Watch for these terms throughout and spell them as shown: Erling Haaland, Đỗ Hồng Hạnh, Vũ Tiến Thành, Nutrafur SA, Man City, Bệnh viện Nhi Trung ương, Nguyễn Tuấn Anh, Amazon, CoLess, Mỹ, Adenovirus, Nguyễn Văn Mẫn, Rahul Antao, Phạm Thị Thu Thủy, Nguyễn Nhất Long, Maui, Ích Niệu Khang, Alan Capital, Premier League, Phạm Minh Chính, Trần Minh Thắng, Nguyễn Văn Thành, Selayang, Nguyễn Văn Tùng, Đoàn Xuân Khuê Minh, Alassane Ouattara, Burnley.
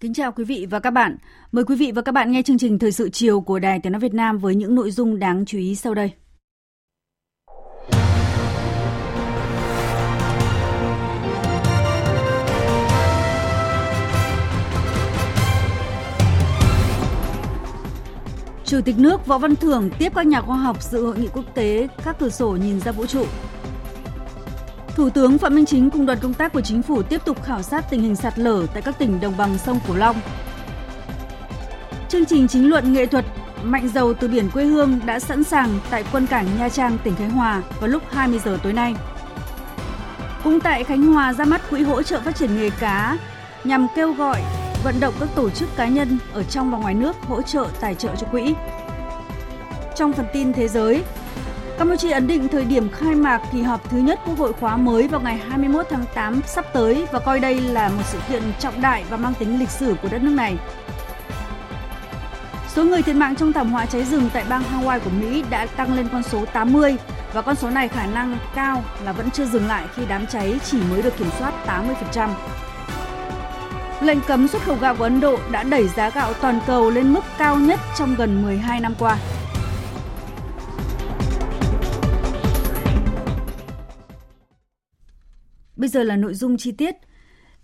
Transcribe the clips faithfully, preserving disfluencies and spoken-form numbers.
Kính chào quý vị và các bạn. Mời quý vị và các bạn nghe chương trình Thời sự chiều của Đài Tiếng nói Việt Nam với những nội dung đáng chú ý sau đây. Chủ tịch nước Võ Văn Thưởng tiếp các nhà khoa học dự hội nghị quốc tế Các cửa sổ nhìn ra vũ trụ. Thủ tướng Phạm Minh Chính cùng đoàn công tác của Chính phủ tiếp tục khảo sát tình hình sạt lở tại các tỉnh đồng bằng sông Cửu Long. Chương trình chính luận nghệ thuật Mạnh giàu từ biển quê hương đã sẵn sàng tại Quân cảng Nha Trang, tỉnh Khánh Hòa vào lúc hai mươi giờ tối nay. Cũng tại Khánh Hòa ra mắt Quỹ hỗ trợ phát triển nghề cá nhằm kêu gọi vận động các tổ chức cá nhân ở trong và ngoài nước hỗ trợ tài trợ cho quỹ. Trong phần tin thế giới, Campuchia ấn định thời điểm khai mạc kỳ họp thứ nhất Quốc hội khóa mới vào ngày hai mươi mốt tháng tám sắp tới và coi đây là một sự kiện trọng đại và mang tính lịch sử của đất nước này. Số người thiệt mạng trong thảm họa cháy rừng tại bang Hawaii của Mỹ đã tăng lên con số tám mươi và con số này khả năng cao là vẫn chưa dừng lại khi đám cháy chỉ mới được kiểm soát tám mươi phần trăm. Lệnh cấm xuất khẩu gạo của Ấn Độ đã đẩy giá gạo toàn cầu lên mức cao nhất trong gần mười hai năm qua. Bây giờ là nội dung chi tiết.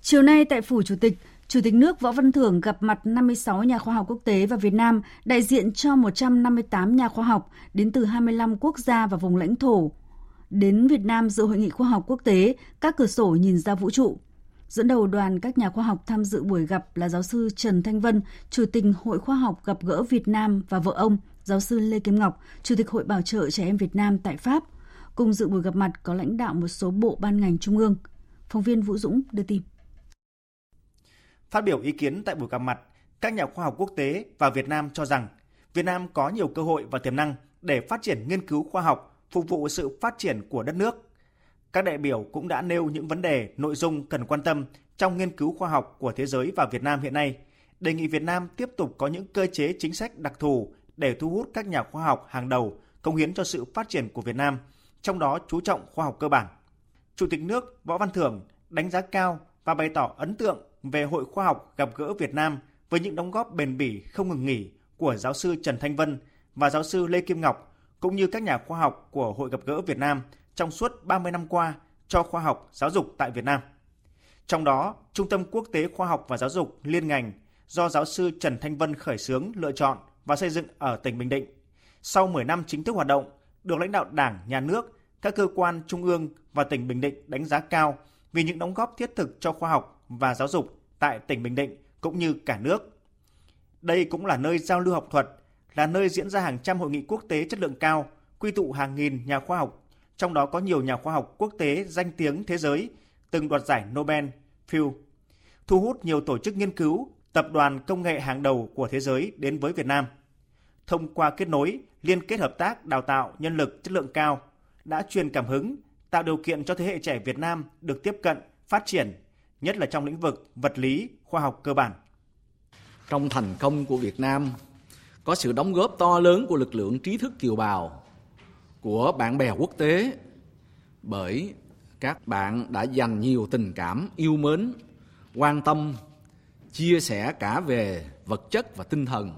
Chiều nay tại Phủ Chủ tịch, Chủ tịch nước Võ Văn Thưởng gặp mặt năm mươi sáu nhà khoa học quốc tế và Việt Nam, đại diện cho một trăm năm mươi tám nhà khoa học đến từ hai mươi lăm quốc gia và vùng lãnh thổ, đến Việt Nam dự hội nghị khoa học quốc tế Các cửa sổ nhìn ra vũ trụ. Dẫn đầu đoàn các nhà khoa học tham dự buổi gặp là giáo sư Trần Thanh Vân, Chủ tịch Hội Khoa học gặp gỡ Việt Nam và vợ ông, giáo sư Lê Kim Ngọc, Chủ tịch Hội Bảo trợ Trẻ em Việt Nam tại Pháp. Cùng dự buổi gặp mặt có lãnh đạo một số bộ ban ngành trung ương. Phóng viên Vũ Dũng đưa tin. Phát biểu ý kiến tại buổi gặp mặt, các nhà khoa học quốc tế và Việt Nam cho rằng Việt Nam có nhiều cơ hội và tiềm năng để phát triển nghiên cứu khoa học phục vụ sự phát triển của đất nước. Các đại biểu cũng đã nêu những vấn đề, nội dung cần quan tâm trong nghiên cứu khoa học của thế giới và Việt Nam hiện nay, đề nghị Việt Nam tiếp tục có những cơ chế chính sách đặc thù để thu hút các nhà khoa học hàng đầu cống hiến cho sự phát triển của Việt Nam, trong đó chú trọng khoa học cơ bản. Chủ tịch nước Võ Văn Thưởng đánh giá cao và bày tỏ ấn tượng về Hội Khoa học gặp gỡ Việt Nam với những đóng góp bền bỉ không ngừng nghỉ của giáo sư Trần Thanh Vân và giáo sư Lê Kim Ngọc, cũng như các nhà khoa học của Hội gặp gỡ Việt Nam trong suốt ba mươi năm qua cho khoa học giáo dục tại Việt Nam. Trong đó, Trung tâm Quốc tế Khoa học và Giáo dục liên ngành do giáo sư Trần Thanh Vân khởi xướng, lựa chọn và xây dựng ở tỉnh Bình Định. Sau mười năm chính thức hoạt động, được lãnh đạo Đảng, Nhà nước, các cơ quan trung ương và tỉnh Bình Định đánh giá cao vì những đóng góp thiết thực cho khoa học và giáo dục tại tỉnh Bình Định cũng như cả nước. Đây cũng là nơi giao lưu học thuật, là nơi diễn ra hàng trăm hội nghị quốc tế chất lượng cao, quy tụ hàng nghìn nhà khoa học, trong đó có nhiều nhà khoa học quốc tế danh tiếng thế giới, từng đoạt giải Nobel, Phil, thu hút nhiều tổ chức nghiên cứu, tập đoàn công nghệ hàng đầu của thế giới đến với Việt Nam. Thông qua kết nối, liên kết hợp tác đào tạo nhân lực chất lượng cao, đã truyền cảm hứng, tạo điều kiện cho thế hệ trẻ Việt Nam được tiếp cận, phát triển, nhất là trong lĩnh vực vật lý, khoa học cơ bản. Trong thành công của Việt Nam, có sự đóng góp to lớn của lực lượng trí thức kiều bào, của bạn bè quốc tế, bởi các bạn đã dành nhiều tình cảm, yêu mến, quan tâm, chia sẻ cả về vật chất và tinh thần,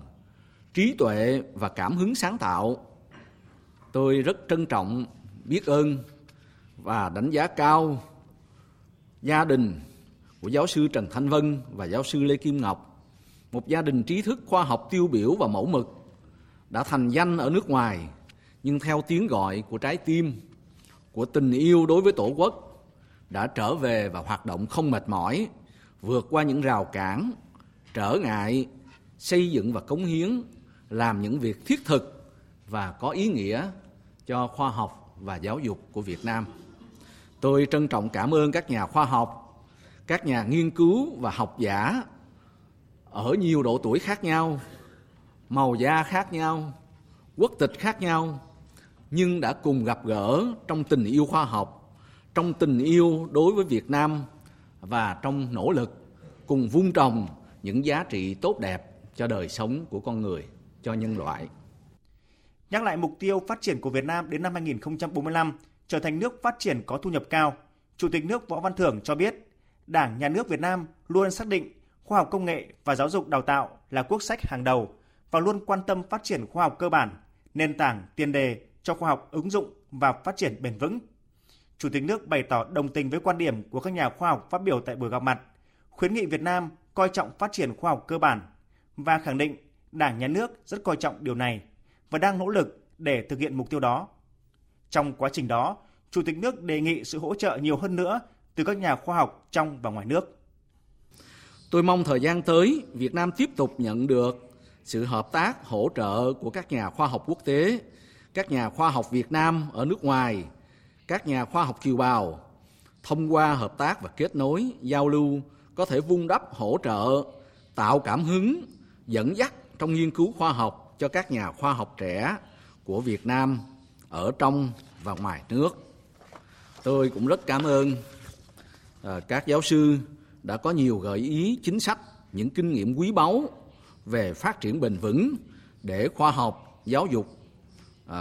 trí tuệ và cảm hứng sáng tạo. Tôi rất trân trọng, biết ơn và đánh giá cao gia đình của giáo sư Trần Thanh Vân và giáo sư Lê Kim Ngọc, một gia đình trí thức khoa học tiêu biểu và mẫu mực, đã thành danh ở nước ngoài, nhưng theo tiếng gọi của trái tim, của tình yêu đối với Tổ quốc, đã trở về và hoạt động không mệt mỏi, vượt qua những rào cản, trở ngại, xây dựng và cống hiến, làm những việc thiết thực và có ý nghĩa cho khoa học và giáo dục của Việt Nam. Tôi trân trọng cảm ơn các nhà khoa học, các nhà nghiên cứu và học giả ở nhiều độ tuổi khác nhau, màu da khác nhau, quốc tịch khác nhau, nhưng đã cùng gặp gỡ trong tình yêu khoa học, trong tình yêu đối với Việt Nam và trong nỗ lực cùng vun trồng những giá trị tốt đẹp cho đời sống của con người, cho nhân loại. Nhắc lại mục tiêu phát triển của Việt Nam đến năm hai không bốn lăm, trở thành nước phát triển có thu nhập cao, Chủ tịch nước Võ Văn Thưởng cho biết, Đảng, Nhà nước Việt Nam luôn xác định khoa học công nghệ và giáo dục đào tạo là quốc sách hàng đầu và luôn quan tâm phát triển khoa học cơ bản, nền tảng tiền đề cho khoa học ứng dụng và phát triển bền vững. Chủ tịch nước bày tỏ đồng tình với quan điểm của các nhà khoa học phát biểu tại buổi gặp mặt, khuyến nghị Việt Nam coi trọng phát triển khoa học cơ bản và khẳng định Đảng, Nhà nước rất coi trọng điều này và đang nỗ lực để thực hiện mục tiêu đó. Trong quá trình đó, Chủ tịch nước đề nghị sự hỗ trợ nhiều hơn nữa từ các nhà khoa học trong và ngoài nước. Tôi mong thời gian tới, Việt Nam tiếp tục nhận được sự hợp tác, hỗ trợ của các nhà khoa học quốc tế, các nhà khoa học Việt Nam ở nước ngoài, các nhà khoa học kiều bào, thông qua hợp tác và kết nối, giao lưu, có thể vun đắp, hỗ trợ, tạo cảm hứng, dẫn dắt trong nghiên cứu khoa học cho các nhà khoa học trẻ của Việt Nam ở trong và ngoài nước. Tôi cũng rất cảm ơn các giáo sư đã có nhiều gợi ý, chính sách, những kinh nghiệm quý báu về phát triển bền vững để khoa học, giáo dục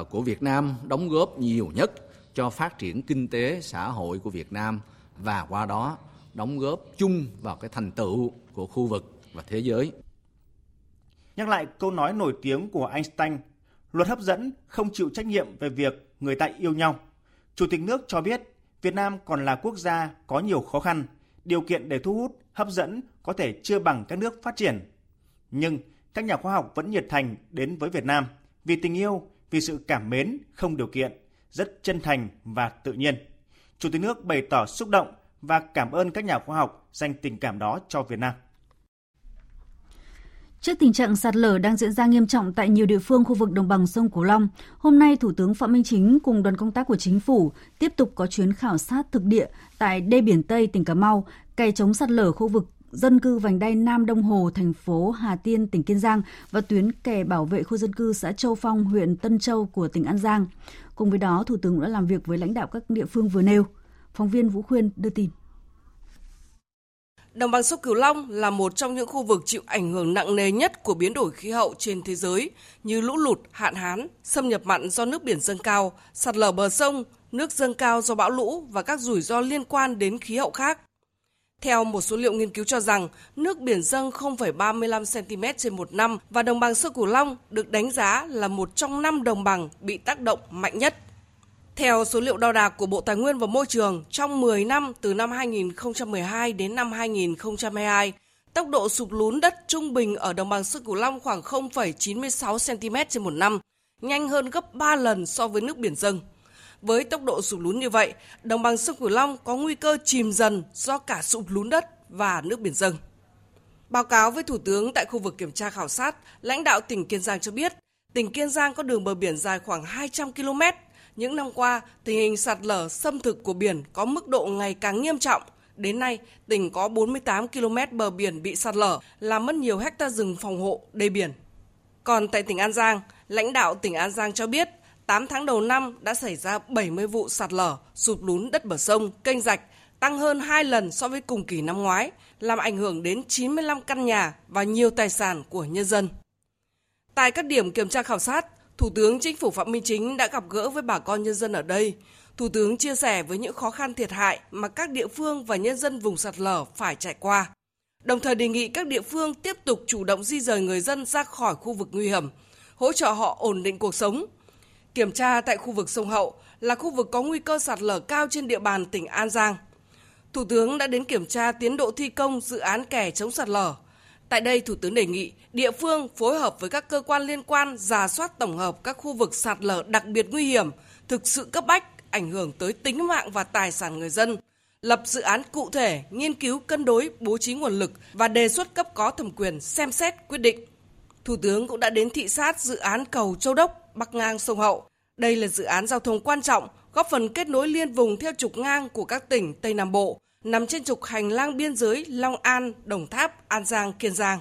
của Việt Nam đóng góp nhiều nhất cho phát triển kinh tế, xã hội của Việt Nam và qua đó đóng góp chung vào cái thành tựu của khu vực và thế giới. Nhắc lại câu nói nổi tiếng của Einstein, luật hấp dẫn không chịu trách nhiệm về việc người ta yêu nhau. Chủ tịch nước cho biết Việt Nam còn là quốc gia có nhiều khó khăn, điều kiện để thu hút, hấp dẫn có thể chưa bằng các nước phát triển. Nhưng các nhà khoa học vẫn nhiệt thành đến với Việt Nam vì tình yêu, vì sự cảm mến không điều kiện, rất chân thành và tự nhiên. Chủ tịch nước bày tỏ xúc động và cảm ơn các nhà khoa học dành tình cảm đó cho Việt Nam. Trước tình trạng sạt lở đang diễn ra nghiêm trọng tại nhiều địa phương khu vực đồng bằng sông Cửu Long, hôm nay Thủ tướng Phạm Minh Chính cùng đoàn công tác của Chính phủ tiếp tục có chuyến khảo sát thực địa tại đê biển Tây tỉnh Cà Mau, cày chống sạt lở khu vực dân cư vành đai Nam Đông Hồ, thành phố Hà Tiên, tỉnh Kiên Giang và tuyến kè bảo vệ khu dân cư xã Châu Phong, huyện Tân Châu của tỉnh An Giang. Cùng với đó, Thủ tướng đã làm việc với lãnh đạo các địa phương vừa nêu. Phóng viên Vũ Khuyên đưa tin. Đồng bằng sông Cửu Long là một trong những khu vực chịu ảnh hưởng nặng nề nhất của biến đổi khí hậu trên thế giới như lũ lụt, hạn hán, xâm nhập mặn do nước biển dâng cao, sạt lở bờ sông, nước dâng cao do bão lũ và các rủi ro liên quan đến khí hậu khác. Theo một số liệu nghiên cứu cho rằng, nước biển dâng không phẩy ba mươi lăm xen-ti-mét trên một năm và đồng bằng sông Cửu Long được đánh giá là một trong năm đồng bằng bị tác động mạnh nhất. Theo số liệu đo đạc của Bộ Tài nguyên và Môi trường, trong mười năm từ năm hai không một hai đến năm hai không hai hai, tốc độ sụt lún đất trung bình ở đồng bằng sông Cửu Long khoảng không phẩy chín mươi sáu xen-ti-mét trên một năm, nhanh hơn gấp ba lần so với nước biển dâng. Với tốc độ sụt lún như vậy, đồng bằng sông Cửu Long có nguy cơ chìm dần do cả sụt lún đất và nước biển dâng. Báo cáo với Thủ tướng tại khu vực kiểm tra khảo sát, lãnh đạo tỉnh Kiên Giang cho biết, tỉnh Kiên Giang có đường bờ biển dài khoảng hai trăm ki-lô-mét. Những năm qua, tình hình sạt lở xâm thực của biển có mức độ ngày càng nghiêm trọng. Đến nay, tỉnh có bốn mươi tám ki-lô-mét bờ biển bị sạt lở, làm mất nhiều hecta rừng phòng hộ, đê biển. Còn tại tỉnh An Giang, lãnh đạo tỉnh An Giang cho biết, tám tháng đầu năm đã xảy ra bảy mươi vụ sạt lở, sụt lún đất bờ sông, kênh rạch, tăng hơn hai lần so với cùng kỳ năm ngoái, làm ảnh hưởng đến chín mươi lăm căn nhà và nhiều tài sản của nhân dân. Tại các điểm kiểm tra khảo sát, Thủ tướng Chính phủ Phạm Minh Chính đã gặp gỡ với bà con nhân dân ở đây. Thủ tướng chia sẻ với những khó khăn thiệt hại mà các địa phương và nhân dân vùng sạt lở phải trải qua. Đồng thời đề nghị các địa phương tiếp tục chủ động di dời người dân ra khỏi khu vực nguy hiểm, hỗ trợ họ ổn định cuộc sống. Kiểm tra tại khu vực sông Hậu là khu vực có nguy cơ sạt lở cao trên địa bàn tỉnh An Giang. Thủ tướng đã đến kiểm tra tiến độ thi công dự án kè chống sạt lở. Tại đây, Thủ tướng đề nghị địa phương phối hợp với các cơ quan liên quan rà soát tổng hợp các khu vực sạt lở đặc biệt nguy hiểm, thực sự cấp bách, ảnh hưởng tới tính mạng và tài sản người dân, lập dự án cụ thể, nghiên cứu cân đối, bố trí nguồn lực và đề xuất cấp có thẩm quyền xem xét quyết định. Thủ tướng cũng đã đến thị sát dự án cầu Châu Đốc bắc ngang sông Hậu. Đây là dự án giao thông quan trọng, góp phần kết nối liên vùng theo trục ngang của các tỉnh Tây Nam Bộ, nằm trên trục hành lang biên giới Long An, Đồng Tháp, An Giang, Kiên Giang.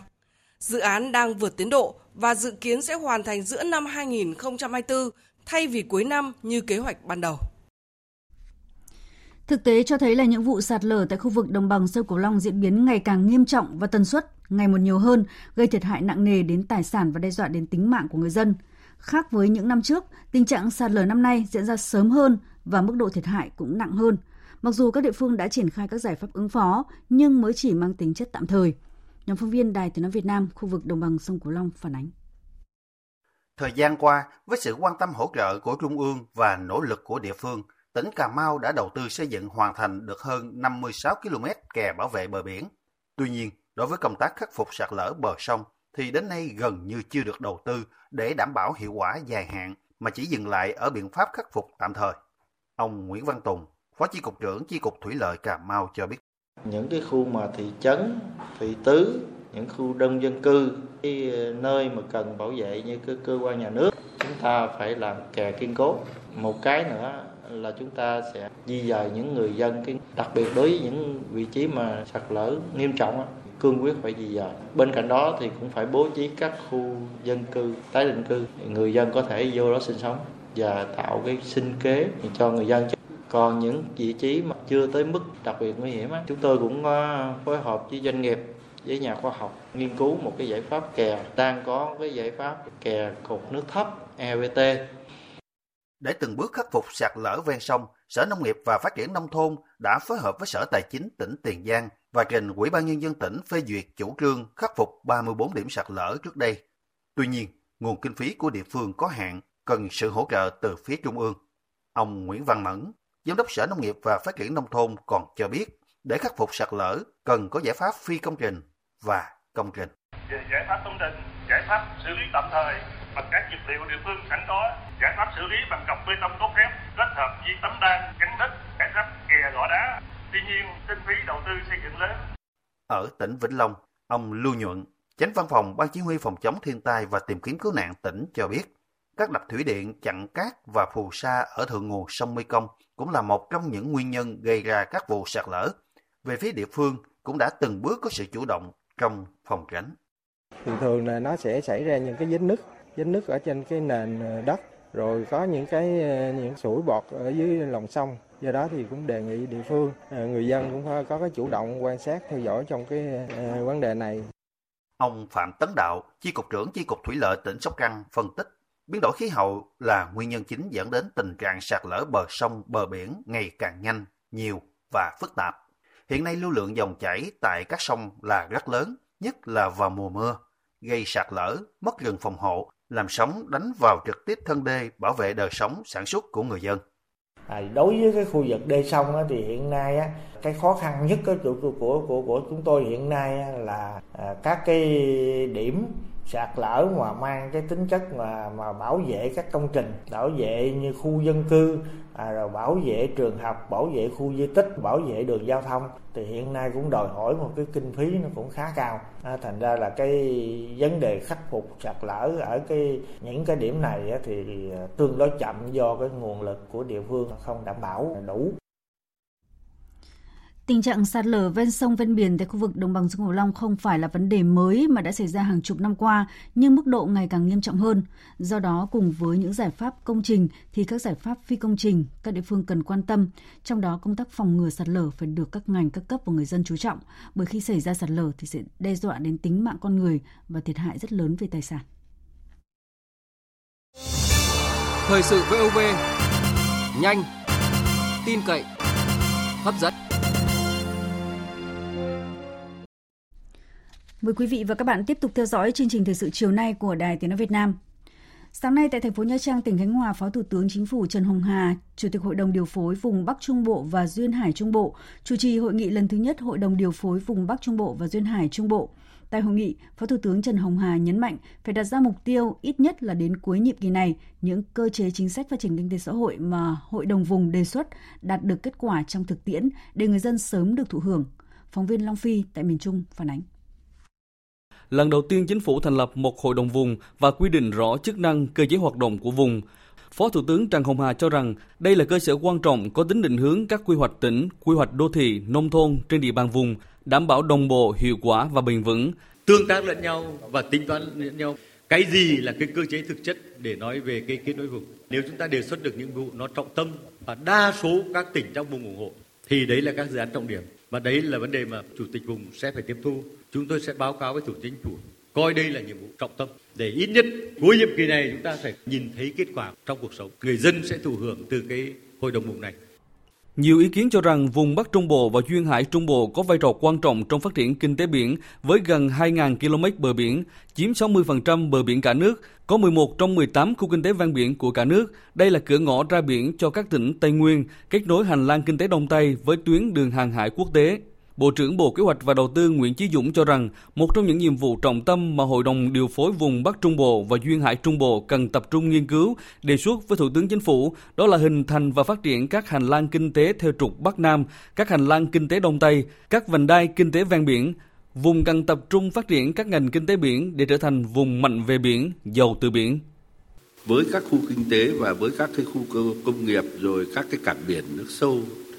Dự án đang vượt tiến độ và dự kiến sẽ hoàn thành giữa năm hai không hai tư thay vì cuối năm như kế hoạch ban đầu. Thực tế cho thấy là những vụ sạt lở tại khu vực đồng bằng sông Cửu Long diễn biến ngày càng nghiêm trọng và tần suất ngày một nhiều hơn, gây thiệt hại nặng nề đến tài sản và đe dọa đến tính mạng của người dân. Khác với những năm trước, tình trạng sạt lở năm nay diễn ra sớm hơn và mức độ thiệt hại cũng nặng hơn. Mặc dù các địa phương đã triển khai các giải pháp ứng phó nhưng mới chỉ mang tính chất tạm thời. Nhóm phóng viên Đài Tiếng nói Việt Nam khu vực đồng bằng sông Cửu Long phản ánh. Thời gian qua, với sự quan tâm hỗ trợ của Trung ương và nỗ lực của địa phương, tỉnh Cà Mau đã đầu tư xây dựng hoàn thành được hơn năm mươi sáu ki lô mét kè bảo vệ bờ biển. Tuy nhiên, đối với công tác khắc phục sạt lở bờ sông thì đến nay gần như chưa được đầu tư để đảm bảo hiệu quả dài hạn mà chỉ dừng lại ở biện pháp khắc phục tạm thời. Ông Nguyễn Văn Tùng, Phó Chi cục trưởng Chi cục Thủy lợi Cà Mau cho biết. Những cái khu mà thị trấn, thị tứ, những khu đông dân cư, cái nơi mà cần bảo vệ như cơ, cơ quan nhà nước, chúng ta phải làm kè kiên cố. Một cái nữa là chúng ta sẽ di dời những người dân, cái đặc biệt đối với những vị trí mà sạt lở nghiêm trọng, cương quyết phải di dời. Bên cạnh đó thì cũng phải bố trí các khu dân cư, tái định cư, người dân có thể vô đó sinh sống và tạo cái sinh kế cho người dân. Còn những vị trí mà chưa tới mức đặc biệt nguy hiểm, chúng tôi cũng phối hợp với doanh nghiệp, với nhà khoa học nghiên cứu một cái giải pháp kè, đang có cái giải pháp kè cột nước thấp E V F T A. Để từng bước khắc phục sạt lở ven sông, Sở Nông nghiệp và Phát triển Nông thôn đã phối hợp với Sở Tài chính tỉnh Tiền Giang và trình Ủy ban Nhân dân tỉnh phê duyệt chủ trương khắc phục ba mươi bốn điểm sạt lở trước đây. Tuy nhiên, nguồn kinh phí của địa phương có hạn, cần sự hỗ trợ từ phía Trung ương. Ông Nguyễn Văn Mẫn, Giám đốc Sở Nông nghiệp và Phát triển Nông thôn còn cho biết, để khắc phục sạt lở cần có giải pháp phi công trình và công trình. Giải pháp công trình, giải pháp xử lý tạm thời bằng các vật liệu địa phương sẵn có, giải pháp xử lý bằng cọc bê tông cốt thép kết hợp với tấm đan, chắn đất, giải pháp kè gò đá. Tuy nhiên, kinh phí đầu tư xây dựng lớn. Ở tỉnh Vĩnh Long, ông Lưu Nhuận, Chánh Văn phòng Ban Chỉ huy Phòng chống thiên tai và tìm kiếm cứu nạn tỉnh cho biết, các đập thủy điện chặn cát và phù sa ở thượng nguồn sông Mekong cũng là một trong những nguyên nhân gây ra các vụ sạt lở. Về phía địa phương cũng đã từng bước có sự chủ động trong phòng tránh. Thường thường là nó sẽ xảy ra những cái vết nứt, vết nứt ở trên cái nền đất, rồi có những cái những sủi bọt ở dưới lòng sông. Do đó thì cũng đề nghị địa phương, người dân cũng có cái chủ động quan sát, theo dõi trong cái vấn đề này. Ông Phạm Tấn Đạo, Chi cục trưởng Chi cục Thủy lợi tỉnh Sóc Trăng phân tích. Biến đổi khí hậu là nguyên nhân chính dẫn đến tình trạng sạt lở bờ sông, bờ biển ngày càng nhanh, nhiều và phức tạp. Hiện nay lưu lượng dòng chảy tại các sông là rất lớn, nhất là vào mùa mưa, gây sạt lở, mất rừng phòng hộ, làm sóng đánh vào trực tiếp thân đê, bảo vệ đời sống, sản xuất của người dân. À, đối với cái khu vực đê sông á, thì hiện nay á, cái khó khăn nhất của, của, của, của chúng tôi hiện nay á, là à, các cái điểm sạt lở mà mang cái tính chất mà, mà bảo vệ các công trình, bảo vệ như khu dân cư, à, rồi bảo vệ trường học, bảo vệ khu di tích, bảo vệ đường giao thông thì hiện nay cũng đòi hỏi một cái kinh phí nó cũng khá cao. À, thành ra là cái vấn đề khắc phục sạt lở ở cái những cái điểm này á, thì tương đối chậm do cái nguồn lực của địa phương không đảm bảo đủ. Tình trạng sạt lở ven sông ven biển tại khu vực đồng bằng sông Cửu Long không phải là vấn đề mới mà đã xảy ra hàng chục năm qua, nhưng mức độ ngày càng nghiêm trọng hơn. Do đó, cùng với những giải pháp công trình thì các giải pháp phi công trình các địa phương cần quan tâm, trong đó công tác phòng ngừa sạt lở phải được các ngành, các cấp và người dân chú trọng, bởi khi xảy ra sạt lở thì sẽ đe dọa đến tính mạng con người và thiệt hại rất lớn về tài sản. Thời sự vê o vê, nhanh, tin cậy, hấp dẫn. Mời quý vị và các bạn tiếp tục theo dõi chương trình thời sự chiều nay của Đài Tiếng nói Việt Nam. Sáng nay tại thành phố Nha Trang, tỉnh Khánh Hòa, Phó Thủ tướng Chính phủ Trần Hồng Hà, Chủ tịch Hội đồng điều phối vùng Bắc Trung Bộ và Duyên Hải Trung Bộ, chủ trì hội nghị lần thứ nhất Hội đồng điều phối vùng Bắc Trung Bộ và Duyên Hải Trung Bộ. Tại hội nghị, Phó Thủ tướng Trần Hồng Hà nhấn mạnh phải đặt ra mục tiêu ít nhất là đến cuối nhiệm kỳ này, những cơ chế chính sách phát triển kinh tế xã hội mà Hội đồng vùng đề xuất đạt được kết quả trong thực tiễn để người dân sớm được thụ hưởng. Phóng viên Long Phi tại miền Trung phản ánh. Lần đầu tiên chính phủ thành lập một hội đồng vùng và quy định rõ chức năng, cơ chế hoạt động của vùng. Phó Thủ tướng Trần Hồng Hà cho rằng đây là cơ sở quan trọng có tính định hướng các quy hoạch tỉnh, quy hoạch đô thị, nông thôn trên địa bàn vùng, đảm bảo đồng bộ, hiệu quả và bền vững. Tương tác lẫn nhau và tính toán lẫn nhau. Cái gì là cái cơ chế thực chất để nói về cái kết nối vùng? Nếu chúng ta đề xuất được những vụ nó trọng tâm và đa số các tỉnh trong vùng ủng hộ, thì đấy là các dự án trọng điểm. Và đấy là vấn đề mà Chủ tịch vùng sẽ phải tiếp thu. Chúng tôi sẽ báo cáo với Thủ tướng Chính phủ, coi đây là nhiệm vụ trọng tâm để ít nhất cuối nhiệm kỳ này chúng ta sẽ nhìn thấy kết quả trong cuộc sống. Người dân sẽ thụ hưởng từ cái hội đồng vùng này. Nhiều ý kiến cho rằng vùng Bắc Trung Bộ và Duyên Hải Trung Bộ có vai trò quan trọng trong phát triển kinh tế biển với gần hai nghìn ki lô mét bờ biển, chiếm sáu mươi phần trăm bờ biển cả nước, có mười một trong mười tám khu kinh tế ven biển của cả nước. Đây là cửa ngõ ra biển cho các tỉnh Tây Nguyên, kết nối hành lang kinh tế Đông Tây với tuyến đường hàng hải quốc tế. Bộ trưởng Bộ Kế hoạch và Đầu tư Nguyễn Chí Dũng cho rằng một trong những nhiệm vụ trọng tâm mà Hội đồng điều phối vùng Bắc Trung Bộ và Duyên Hải Trung Bộ cần tập trung nghiên cứu, đề xuất với Thủ tướng Chính phủ đó là hình thành và phát triển các hành lang kinh tế theo trục Bắc Nam, các hành lang kinh tế Đông Tây, các vành đai kinh tế ven biển. Vùng cần tập trung phát triển các ngành kinh tế biển để trở thành vùng mạnh về biển, giàu từ biển. Với các khu kinh tế và với các cái khu công nghiệp rồi các cái cảng biển nước sâu,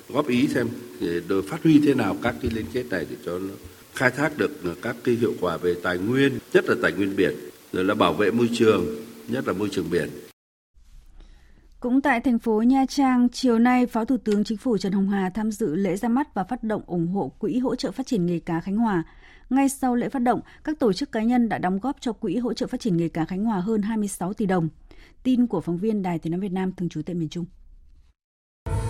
góp ý xem để phát huy thế nào các cái liên kết này để cho nó khai thác được các cái hiệu quả về tài nguyên, nhất là tài nguyên biển, rồi là bảo vệ môi trường, nhất là môi trường biển. Cũng tại thành phố Nha Trang, chiều nay, Phó Thủ tướng Chính phủ Trần Hồng Hà tham dự lễ ra mắt và phát động ủng hộ Quỹ hỗ trợ phát triển nghề cá Khánh Hòa. Ngay sau lễ phát động, các tổ chức cá nhân đã đóng góp cho Quỹ hỗ trợ phát triển nghề cá Khánh Hòa hơn hai mươi sáu tỷ đồng. Tin của phóng viên Đài Tiếng nói Việt Nam thường trú tại miền Trung.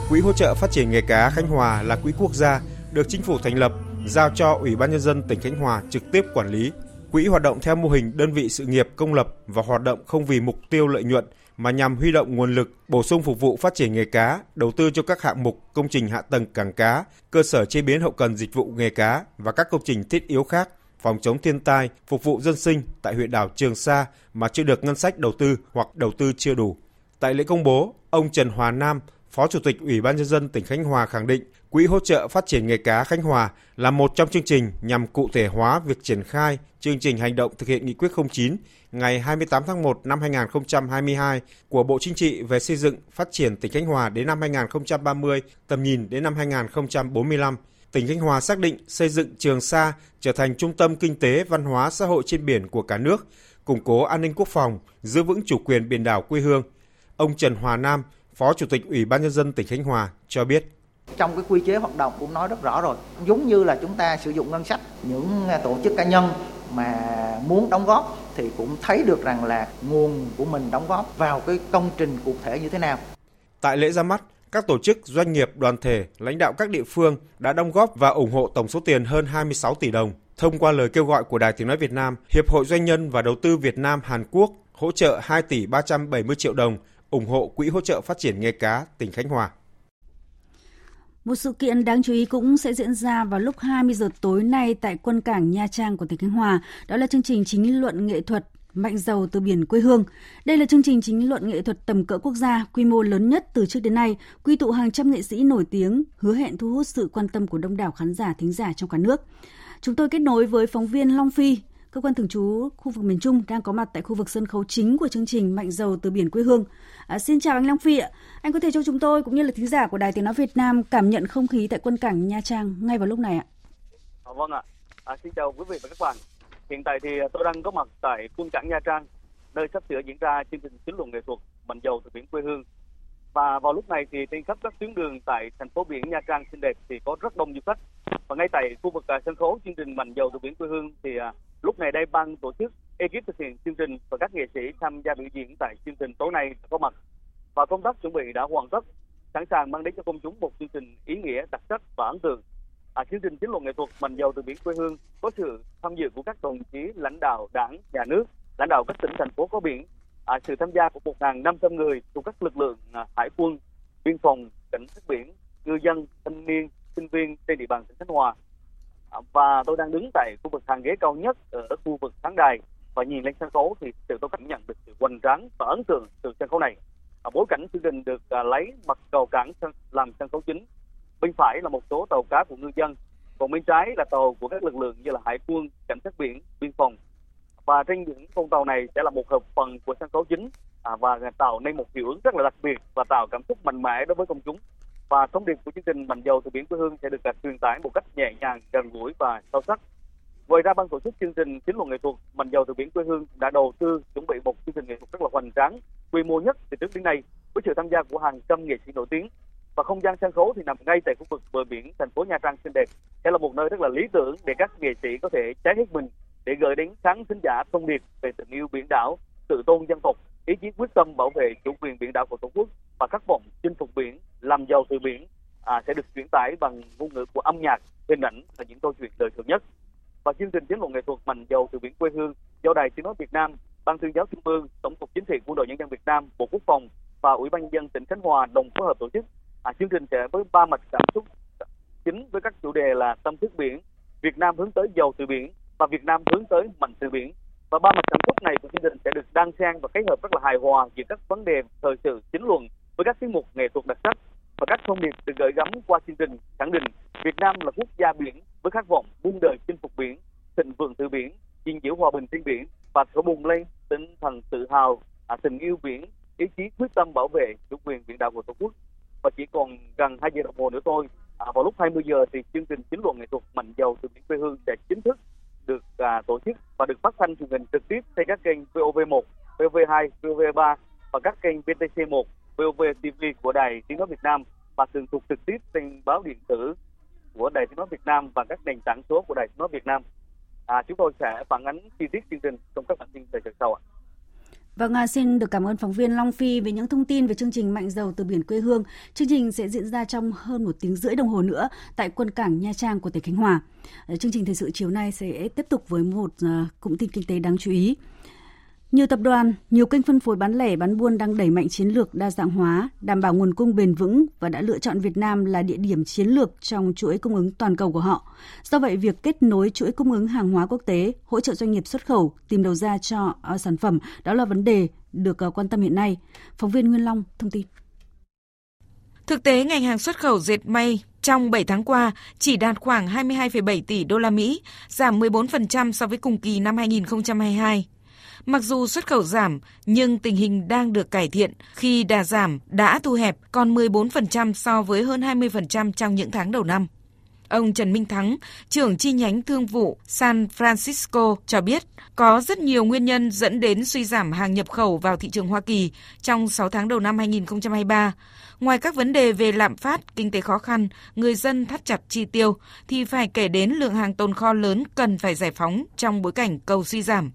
Quỹ hỗ trợ phát triển nghề cá Khánh Hòa là quỹ quốc gia được Chính phủ thành lập, giao cho Ủy ban Nhân dân tỉnh Khánh Hòa trực tiếp quản lý. Quỹ hoạt động theo mô hình đơn vị sự nghiệp công lập và hoạt động không vì mục tiêu lợi nhuận mà nhằm huy động nguồn lực, bổ sung phục vụ phát triển nghề cá, đầu tư cho các hạng mục, công trình hạ tầng cảng cá, cơ sở chế biến hậu cần dịch vụ nghề cá và các công trình thiết yếu khác, phòng chống thiên tai, phục vụ dân sinh tại huyện đảo Trường Sa mà chưa được ngân sách đầu tư hoặc đầu tư chưa đủ. Tại lễ công bố, ông Trần Hòa Nam, Phó Chủ tịch Ủy ban Nhân dân tỉnh Khánh Hòa khẳng định Quỹ hỗ trợ phát triển nghề cá Khánh Hòa là một trong chương trình nhằm cụ thể hóa việc triển khai chương trình hành động thực hiện nghị quyết không chín ngày hai mươi tám tháng một năm hai nghìn không trăm hai mươi hai của Bộ Chính trị về xây dựng phát triển tỉnh Khánh Hòa đến năm hai nghìn không trăm ba mươi, tầm nhìn đến năm hai nghìn không trăm bốn mươi lăm. Tỉnh Khánh Hòa xác định xây dựng Trường Sa trở thành trung tâm kinh tế, văn hóa, xã hội trên biển của cả nước, củng cố an ninh quốc phòng, giữ vững chủ quyền biển đảo quê hương. Ông Trần Hòa Nam, Phó Chủ tịch Ủy ban Nhân dân tỉnh Khánh Hòa cho biết. Trong cái quy chế hoạt động cũng nói rất rõ rồi, giống như là chúng ta sử dụng ngân sách, những tổ chức cá nhân mà muốn đóng góp thì cũng thấy được rằng là nguồn của mình đóng góp vào cái công trình cụ thể như thế nào. Tại lễ ra mắt, các tổ chức, doanh nghiệp, đoàn thể, lãnh đạo các địa phương đã đóng góp và ủng hộ tổng số tiền hơn hai mươi sáu tỷ đồng. Thông qua lời kêu gọi của Đài Tiếng nói Việt Nam, Hiệp hội Doanh nhân và Đầu tư Việt Nam Hàn Quốc hỗ trợ hai tỷ ba trăm bảy mươi triệu đồng ủng hộ Quỹ hỗ trợ phát triển nghề cá tỉnh Khánh Hòa. Một sự kiện đáng chú ý cũng sẽ diễn ra vào lúc hai mươi giờ tối nay tại Quân cảng Nha Trang của tỉnh Khánh Hòa. Đó là chương trình chính luận nghệ thuật Mạnh giàu từ biển quê hương. Đây là chương trình chính luận nghệ thuật tầm cỡ quốc gia, quy mô lớn nhất từ trước đến nay, quy tụ hàng trăm nghệ sĩ nổi tiếng, hứa hẹn thu hút sự quan tâm của đông đảo khán giả, thính giả trong cả nước. Chúng tôi kết nối với phóng viên Long Phi, cơ quan thường trú khu vực miền Trung, đang có mặt tại khu vực sân khấu chính của chương trình Mạnh giàu từ biển quê hương. À, xin chào anh Long Phi ạ. Anh có thể cho chúng tôi cũng như là thính giả của Đài Tiếng nói Việt Nam cảm nhận không khí tại Quân cảng Nha Trang ngay vào lúc này ạ. À, vâng ạ. À, xin chào quý vị và các bạn. Hiện tại thì tôi đang có mặt tại Quân cảng Nha Trang, nơi sắp sửa diễn ra chương trình chính luận nghệ thuật Mạnh giàu từ biển quê hương. Và vào lúc này thì trên khắp các tuyến đường tại thành phố biển Nha Trang xinh đẹp thì có rất đông du khách. Và ngay tại khu vực sân khấu chương trình Mạnh giàu từ biển quê hương thì lúc này đây ban tổ chức, ekip thực hiện chương trình và các nghệ sĩ tham gia biểu diễn tại chương trình tối nay có mặt. Và công tác chuẩn bị đã hoàn tất, sẵn sàng mang đến cho công chúng một chương trình ý nghĩa, đặc sắc và ấn tượng. À, chương trình chính luận nghệ thuật Mạnh giàu từ biển quê hương có sự tham dự của các đồng chí lãnh đạo Đảng, Nhà nước, lãnh đạo các tỉnh, thành phố có biển, à, sự tham gia của một nghìn năm trăm người thuộc các lực lượng à, hải quân, biên phòng, cảnh sát biển, ngư dân, thanh niên, sinh viên trên địa bàn tỉnh Khánh Hòa. Và tôi đang đứng tại khu vực hàng ghế cao nhất ở khu vực khán đài và nhìn lên sân khấu thì tự tôi cảm nhận được sự hoành tráng và ấn tượng từ sân khấu này. Bối cảnh chương trình được lấy mặt cầu cảng làm sân khấu chính. Bên phải là một số tàu cá của ngư dân, còn bên trái là tàu của các lực lượng như là hải quân, cảnh sát biển, biên phòng. Và trên những con tàu này sẽ là một hợp phần của sân khấu chính à, và tạo nên một hiệu ứng rất là đặc biệt và tạo cảm xúc mạnh mẽ đối với công chúng. Và thông điệp của chương trình Mạnh giàu từ biển quê hương sẽ được truyền tải một cách nhẹ nhàng, gần gũi và sâu sắc. Ngoài ra, ban tổ chức chương trình chính luận nghệ thuật Mạnh giàu từ biển quê hương đã đầu tư chuẩn bị một chương trình nghệ thuật rất là hoành tráng, quy mô nhất từ trước đến nay với sự tham gia của hàng trăm nghệ sĩ nổi tiếng. Và không gian sân khấu thì nằm ngay tại khu vực bờ biển thành phố Nha Trang xinh đẹp, sẽ là một nơi rất là lý tưởng để các nghệ sĩ có thể cháy hết mình để gửi đến khán thính giả thông điệp về tình yêu biển đảo, tự tôn dân tộc, ý chí quyết tâm bảo vệ chủ quyền biển đảo của Tổ quốc và khát vọng chinh phục biển, làm giàu từ biển à, sẽ được truyền tải bằng ngôn ngữ của âm nhạc, hình ảnh và những câu chuyện đời thường nhất. Và chương trình chính luận nghệ thuật Mạnh giàu từ biển quê hương do Đài Tiếng nói Việt Nam, Ban Tuyên giáo Trung ương, Tổng cục Chính trị Quân đội Nhân dân Việt Nam, Bộ Quốc phòng và Ủy ban nhân dân tỉnh Khánh Hòa đồng phối hợp tổ chức. À, chương trình sẽ với ba mạch cảm xúc chính với các chủ đề là tâm thức biển, Việt Nam hướng tới giàu từ biển và Việt Nam hướng tới mạnh từ biển. Và ba mạch cảm xúc này của chương trình sẽ được đan xen và kết hợp rất là hài hòa giữa các vấn đề thời sự chính luận với các tiết mục nghệ thuật đặc sắc và các thông điệp được gửi gắm qua chương trình khẳng định Việt Nam là quốc gia biển với khát vọng buôn đời chinh phục biển, thịnh vượng từ biển, gìn giữ hòa bình trên biển và thổi bùng lên tinh thần tự hào, à, tình yêu biển, ý chí quyết tâm bảo vệ chủ quyền biển đảo của Tổ quốc. Và chỉ còn gần hai giờ đồng hồ nữa thôi, à, vào lúc hai mươi giờ thì chương trình chính luận nghệ thuật Mạnh giàu từ biển quê hương sẽ chính thức được à, tổ chức và được phát thanh truyền hình trực tiếp trên các kênh vê o vê một, vê o vê hai, vê o vê ba và các kênh vê tê xê một, vê o vê tê vê của Đài Tiếng nói Việt Nam và tường thuật trực tiếp trên báo điện tử của Đài Tiếng nói Việt Nam và các nền tảng số của Đài Tiếng nói Việt Nam. À, chúng tôi sẽ phản ánh chi tiết chương trình trong các bản tin thời sự sau ạ. Vâng, xin được cảm ơn phóng viên Long Phi về những thông tin về chương trình Mạnh giàu từ biển quê hương. Chương trình sẽ diễn ra trong hơn một tiếng rưỡi đồng hồ nữa tại Quân cảng Nha Trang của tỉnh Khánh Hòa. Chương trình thời sự chiều nay sẽ tiếp tục với một cụm tin kinh tế đáng chú ý. Nhiều tập đoàn, nhiều kênh phân phối bán lẻ, bán buôn đang đẩy mạnh chiến lược đa dạng hóa, đảm bảo nguồn cung bền vững và đã lựa chọn Việt Nam là địa điểm chiến lược trong chuỗi cung ứng toàn cầu của họ. Do vậy, việc kết nối chuỗi cung ứng hàng hóa quốc tế, hỗ trợ doanh nghiệp xuất khẩu, tìm đầu ra cho sản phẩm, đó là vấn đề được quan tâm hiện nay. Phóng viên Nguyên Long thông tin. Thực tế, ngành hàng xuất khẩu dệt may trong bảy tháng qua chỉ đạt khoảng hai mươi hai phẩy bảy tỷ đô la Mỹ, giảm mười bốn phần trăm so với cùng kỳ năm hai nghìn không trăm hai mươi hai. Mặc dù xuất khẩu giảm, nhưng tình hình đang được cải thiện khi đà giảm đã thu hẹp còn mười bốn phần trăm so với hơn hai mươi phần trăm trong những tháng đầu năm. Ông Trần Minh Thắng, trưởng chi nhánh thương vụ San Francisco cho biết có rất nhiều nguyên nhân dẫn đến suy giảm hàng nhập khẩu vào thị trường Hoa Kỳ trong sáu tháng đầu năm hai nghìn không trăm hai mươi ba. Ngoài các vấn đề về lạm phát, kinh tế khó khăn, người dân thắt chặt chi tiêu thì phải kể đến lượng hàng tồn kho lớn cần phải giải phóng trong bối cảnh cầu suy giảm.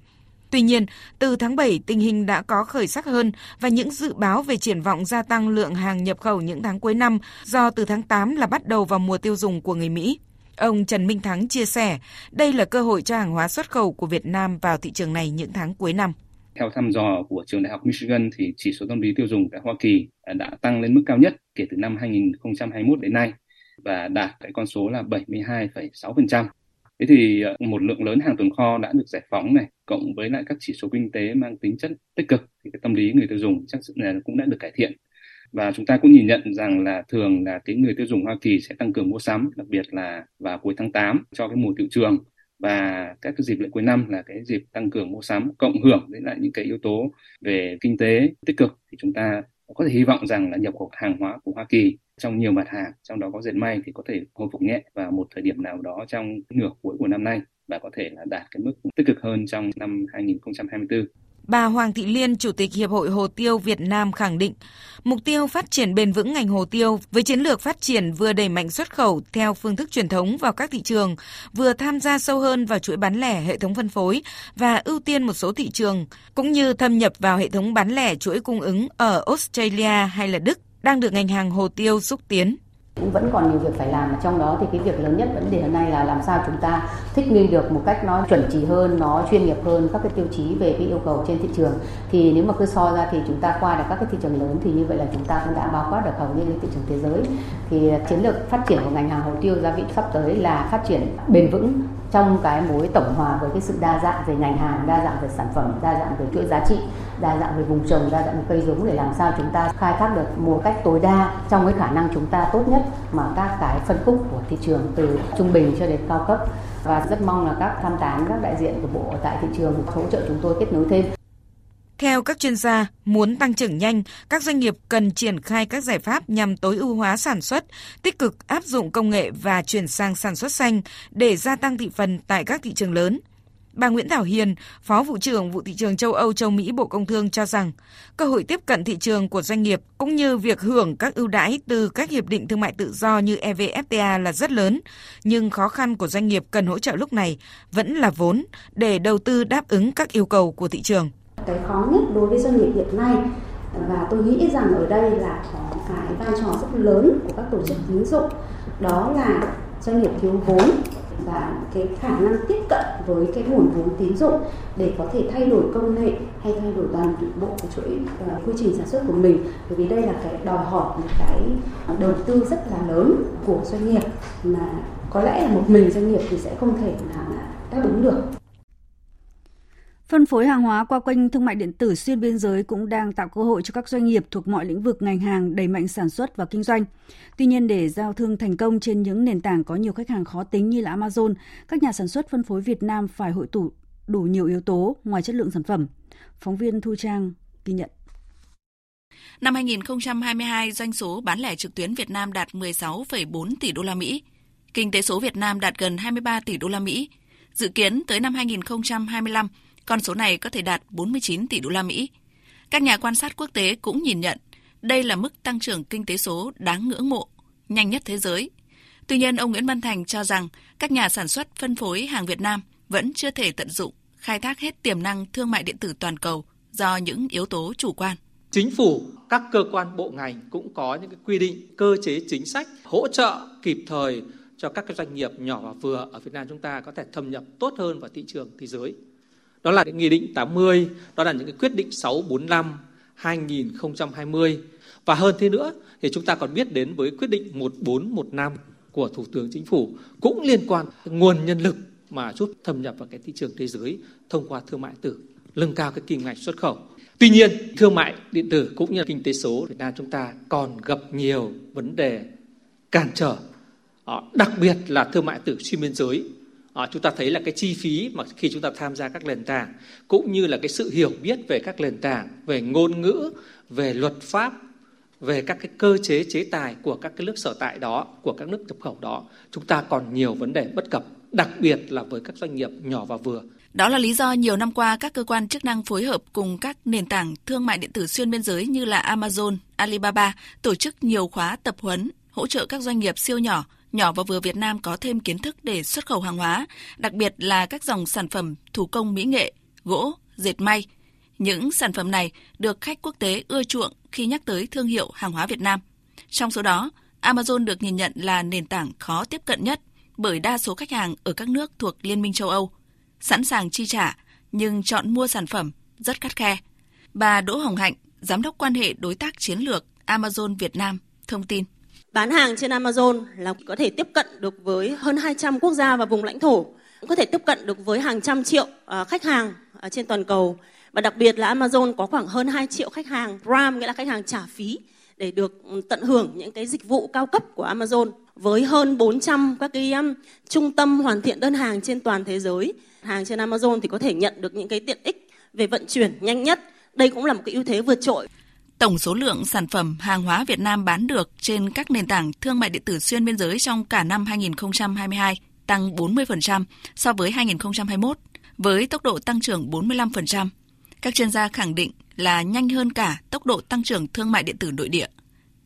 Tuy nhiên, từ tháng bảy, tình hình đã có khởi sắc hơn và những dự báo về triển vọng gia tăng lượng hàng nhập khẩu những tháng cuối năm do từ tháng tám là bắt đầu vào mùa tiêu dùng của người Mỹ. Ông Trần Minh Thắng chia sẻ, đây là cơ hội cho hàng hóa xuất khẩu của Việt Nam vào thị trường này những tháng cuối năm. Theo thăm dò của trường đại học Michigan thì chỉ số tâm lý tiêu dùng tại Hoa Kỳ đã tăng lên mức cao nhất kể từ năm hai nghìn không trăm hai mươi mốt đến nay và đạt tại con số là bảy mươi hai phẩy sáu phần trăm. Thế thì một lượng lớn hàng tồn kho đã được giải phóng này, cộng với lại các chỉ số kinh tế mang tính chất tích cực thì cái tâm lý người tiêu dùng chắc là cũng đã được cải thiện. Và chúng ta cũng nhìn nhận rằng là thường là cái người tiêu dùng Hoa Kỳ sẽ tăng cường mua sắm, đặc biệt là vào cuối tháng tám cho cái mùa tiệu trường và các cái dịp lễ cuối năm là cái dịp tăng cường mua sắm, cộng hưởng với lại những cái yếu tố về kinh tế tích cực thì chúng ta có thể hy vọng rằng là nhập khẩu hàng hóa của Hoa Kỳ trong nhiều mặt hàng, trong đó có dệt may thì có thể hồi phục nhẹ vào một thời điểm nào đó trong nửa cuối của năm nay và có thể là đạt cái mức tích cực hơn trong năm hai nghìn không trăm hai mươi tư. Bà Hoàng Thị Liên, Chủ tịch Hiệp hội Hồ tiêu Việt Nam khẳng định, mục tiêu phát triển bền vững ngành hồ tiêu với chiến lược phát triển vừa đẩy mạnh xuất khẩu theo phương thức truyền thống vào các thị trường, vừa tham gia sâu hơn vào chuỗi bán lẻ hệ thống phân phối và ưu tiên một số thị trường, cũng như thâm nhập vào hệ thống bán lẻ chuỗi cung ứng ở Australia hay là Đức, đang được ngành hàng hồ tiêu xúc tiến. cũng vẫn còn nhiều việc phải làm. Trong đó thì cái việc lớn nhất vấn đề hôm nay là làm sao chúng ta thích nghi được một cách nó chuẩn chỉ hơn, nó chuyên nghiệp hơn các cái tiêu chí về cái yêu cầu trên thị trường. Thì nếu mà cứ so ra thì chúng ta qua được các cái thị trường lớn thì như vậy là chúng ta cũng đã bao quát được hầu như thị trường thế giới. Thì chiến lược phát triển của ngành hàng hồ tiêu gia vị sắp tới là phát triển bền vững trong cái mối tổng hòa với cái sự đa dạng về ngành hàng, đa dạng về sản phẩm, đa dạng về chuỗi giá trị, đa dạng về vùng trồng, đa dạng về cây giống để làm sao chúng ta khai thác được một cách tối đa trong cái khả năng chúng ta tốt nhất mà các cái phân khúc của thị trường từ trung bình cho đến cao cấp. Và rất mong là các tham tán, các đại diện của bộ tại thị trường hỗ trợ chúng tôi kết nối thêm. Theo các chuyên gia, muốn tăng trưởng nhanh, các doanh nghiệp cần triển khai các giải pháp nhằm tối ưu hóa sản xuất, tích cực áp dụng công nghệ và chuyển sang sản xuất xanh để gia tăng thị phần tại các thị trường lớn. Bà Nguyễn Thảo Hiền, Phó Vụ trưởng Vụ Thị trường châu Âu châu Mỹ Bộ Công Thương cho rằng, cơ hội tiếp cận thị trường của doanh nghiệp cũng như việc hưởng các ưu đãi từ các hiệp định thương mại tự do như E V F T A là rất lớn, nhưng khó khăn của doanh nghiệp cần hỗ trợ lúc này vẫn là vốn để đầu tư đáp ứng các yêu cầu của thị trường. Cái khó nhất đối với doanh nghiệp hiện nay, và tôi nghĩ rằng ở đây là có cái vai trò rất lớn của các tổ chức tín dụng, đó là doanh nghiệp thiếu vốn và cái khả năng tiếp cận với cái nguồn vốn tín dụng để có thể thay đổi công nghệ hay thay đổi toàn bộ cái chuỗi uh, quy trình sản xuất của mình, bởi vì đây là cái đòi hỏi một cái đầu tư rất là lớn của doanh nghiệp mà có lẽ là một mình doanh nghiệp thì sẽ không thể nào mà đáp ứng được. Phân phối hàng hóa qua kênh thương mại điện tử xuyên biên giới cũng đang tạo cơ hội cho các doanh nghiệp thuộc mọi lĩnh vực ngành hàng đẩy mạnh sản xuất và kinh doanh. Tuy nhiên, để giao thương thành công trên những nền tảng có nhiều khách hàng khó tính như là Amazon, các nhà sản xuất phân phối Việt Nam phải hội tụ đủ nhiều yếu tố ngoài chất lượng sản phẩm. Phóng viên Thu Trang ghi nhận. Năm hai không hai hai, doanh số bán lẻ trực tuyến Việt Nam đạt mười sáu phẩy bốn tỷ đô la Mỹ. Kinh tế số Việt Nam đạt gần hai mươi ba tỷ đô la Mỹ. Dự kiến tới năm hai không hai lăm, con số này có thể đạt bốn mươi chín tỷ đô la Mỹ. Các nhà quan sát quốc tế cũng nhìn nhận đây là mức tăng trưởng kinh tế số đáng ngưỡng mộ, nhanh nhất thế giới. Tuy nhiên, ông Nguyễn Văn Thành cho rằng các nhà sản xuất phân phối hàng Việt Nam vẫn chưa thể tận dụng, khai thác hết tiềm năng thương mại điện tử toàn cầu do những yếu tố chủ quan. Chính phủ, các cơ quan bộ ngành cũng có những cái quy định, cơ chế chính sách hỗ trợ kịp thời cho các cái doanh nghiệp nhỏ và vừa ở Việt Nam chúng ta có thể thâm nhập tốt hơn vào thị trường thế giới. Đó là Nghị định tám mươi, đó là những cái quyết định sáu trăm bốn mươi lăm năm hai nghìn không trăm hai mươi. Và hơn thế nữa thì chúng ta còn biết đến với quyết định một nghìn bốn trăm mười lăm của Thủ tướng Chính phủ cũng liên quan nguồn nhân lực mà giúp thâm nhập vào cái thị trường thế giới thông qua thương mại điện tử, nâng cao cái kim ngạch xuất khẩu. Tuy nhiên, thương mại điện tử cũng như kinh tế số Việt Nam chúng ta còn gặp nhiều vấn đề cản trở, đặc biệt là thương mại điện tử xuyên biên giới. À, chúng ta thấy là cái chi phí mà khi chúng ta tham gia các nền tảng cũng như là cái sự hiểu biết về các nền tảng, về ngôn ngữ, về luật pháp, về các cái cơ chế chế tài của các cái nước sở tại đó, của các nước nhập khẩu đó, chúng ta còn nhiều vấn đề bất cập, đặc biệt là với các doanh nghiệp nhỏ và vừa. Đó là lý do nhiều năm qua các cơ quan chức năng phối hợp cùng các nền tảng thương mại điện tử xuyên biên giới như là Amazon, Alibaba tổ chức nhiều khóa tập huấn hỗ trợ các doanh nghiệp siêu nhỏ, nhỏ và vừa Việt Nam có thêm kiến thức để xuất khẩu hàng hóa, đặc biệt là các dòng sản phẩm thủ công mỹ nghệ, gỗ, dệt may. Những sản phẩm này được khách quốc tế ưa chuộng khi nhắc tới thương hiệu hàng hóa Việt Nam. Trong số đó, Amazon được nhìn nhận là nền tảng khó tiếp cận nhất bởi đa số khách hàng ở các nước thuộc Liên minh châu Âu sẵn sàng chi trả nhưng chọn mua sản phẩm rất khắt khe. Bà Đỗ Hồng Hạnh, Giám đốc quan hệ đối tác chiến lược Amazon Việt Nam, thông tin. Bán hàng trên Amazon là có thể tiếp cận được với hơn hai trăm quốc gia và vùng lãnh thổ, cũng có thể tiếp cận được với hàng trăm triệu khách hàng trên toàn cầu. Và đặc biệt là Amazon có khoảng hơn hai triệu khách hàng Prime, nghĩa là khách hàng trả phí để được tận hưởng những cái dịch vụ cao cấp của Amazon. Với hơn bốn trăm các cái trung tâm hoàn thiện đơn hàng trên toàn thế giới, hàng trên Amazon thì có thể nhận được những cái tiện ích về vận chuyển nhanh nhất. Đây cũng là một cái ưu thế vượt trội. Tổng số lượng sản phẩm hàng hóa Việt Nam bán được trên các nền tảng thương mại điện tử xuyên biên giới trong cả năm hai không hai hai tăng bốn mươi phần trăm so với hai không hai mốt, với tốc độ tăng trưởng bốn mươi lăm phần trăm. Các chuyên gia khẳng định là nhanh hơn cả tốc độ tăng trưởng thương mại điện tử nội địa.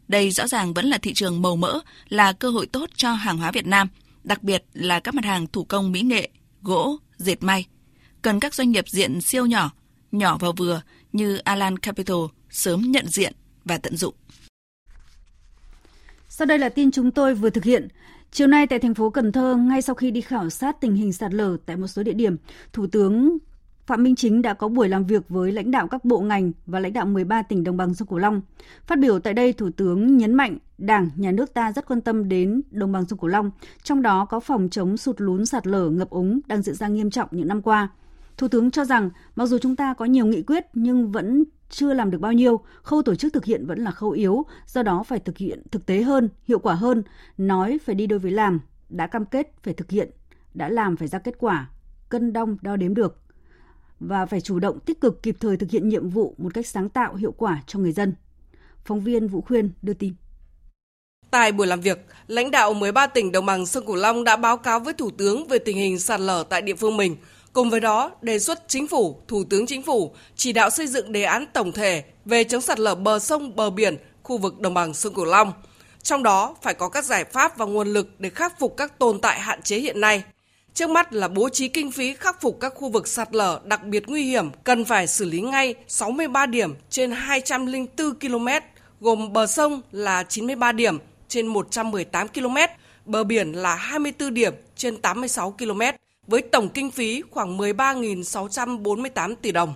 Đây rõ ràng vẫn là thị trường màu mỡ, là cơ hội tốt cho hàng hóa Việt Nam, đặc biệt là các mặt hàng thủ công mỹ nghệ, gỗ, dệt may. Cần các doanh nghiệp diện siêu nhỏ, nhỏ và vừa như Alan Capital sớm nhận diện và tận dụng. Sau đây là tin chúng tôi vừa thực hiện. Chiều nay tại thành phố Cần Thơ, ngay sau khi đi khảo sát tình hình sạt lở tại một số địa điểm, Thủ tướng Phạm Minh Chính đã có buổi làm việc với lãnh đạo các bộ ngành và lãnh đạo mười ba tỉnh đồng bằng sông Cửu Long. Phát biểu tại đây, Thủ tướng nhấn mạnh Đảng, Nhà nước ta rất quan tâm đến đồng bằng sông Cửu Long, trong đó có phòng chống sụt lún, sạt lở, ngập úng đang diễn ra nghiêm trọng những năm qua. Thủ tướng cho rằng mặc dù chúng ta có nhiều nghị quyết nhưng vẫn chưa làm được bao nhiêu, khâu tổ chức thực hiện vẫn là khâu yếu, do đó phải thực hiện thực tế hơn, hiệu quả hơn, nói phải đi đôi với làm, đã cam kết phải thực hiện, đã làm phải ra kết quả, cân đong đo đếm được. Và phải chủ động, tích cực, kịp thời thực hiện nhiệm vụ một cách sáng tạo, hiệu quả cho người dân. Phóng viên Vũ Khuyên đưa tin. Tại buổi làm việc, lãnh đạo mười ba tỉnh đồng bằng sông Cửu Long đã báo cáo với Thủ tướng về tình hình sạt lở tại địa phương mình. Cùng với đó, đề xuất Chính phủ, Thủ tướng Chính phủ chỉ đạo xây dựng đề án tổng thể về chống sạt lở bờ sông, bờ biển, khu vực đồng bằng sông Cửu Long. Trong đó phải có các giải pháp và nguồn lực để khắc phục các tồn tại hạn chế hiện nay. Trước mắt là bố trí kinh phí khắc phục các khu vực sạt lở đặc biệt nguy hiểm, cần phải xử lý ngay sáu mươi ba điểm trên hai trăm lẻ bốn ki lô mét, gồm bờ sông là chín mươi ba điểm trên một trăm mười tám ki lô mét, bờ biển là hai mươi tư điểm trên tám mươi sáu ki lô mét, với tổng kinh phí khoảng mười ba nghìn sáu trăm bốn mươi tám tỷ đồng.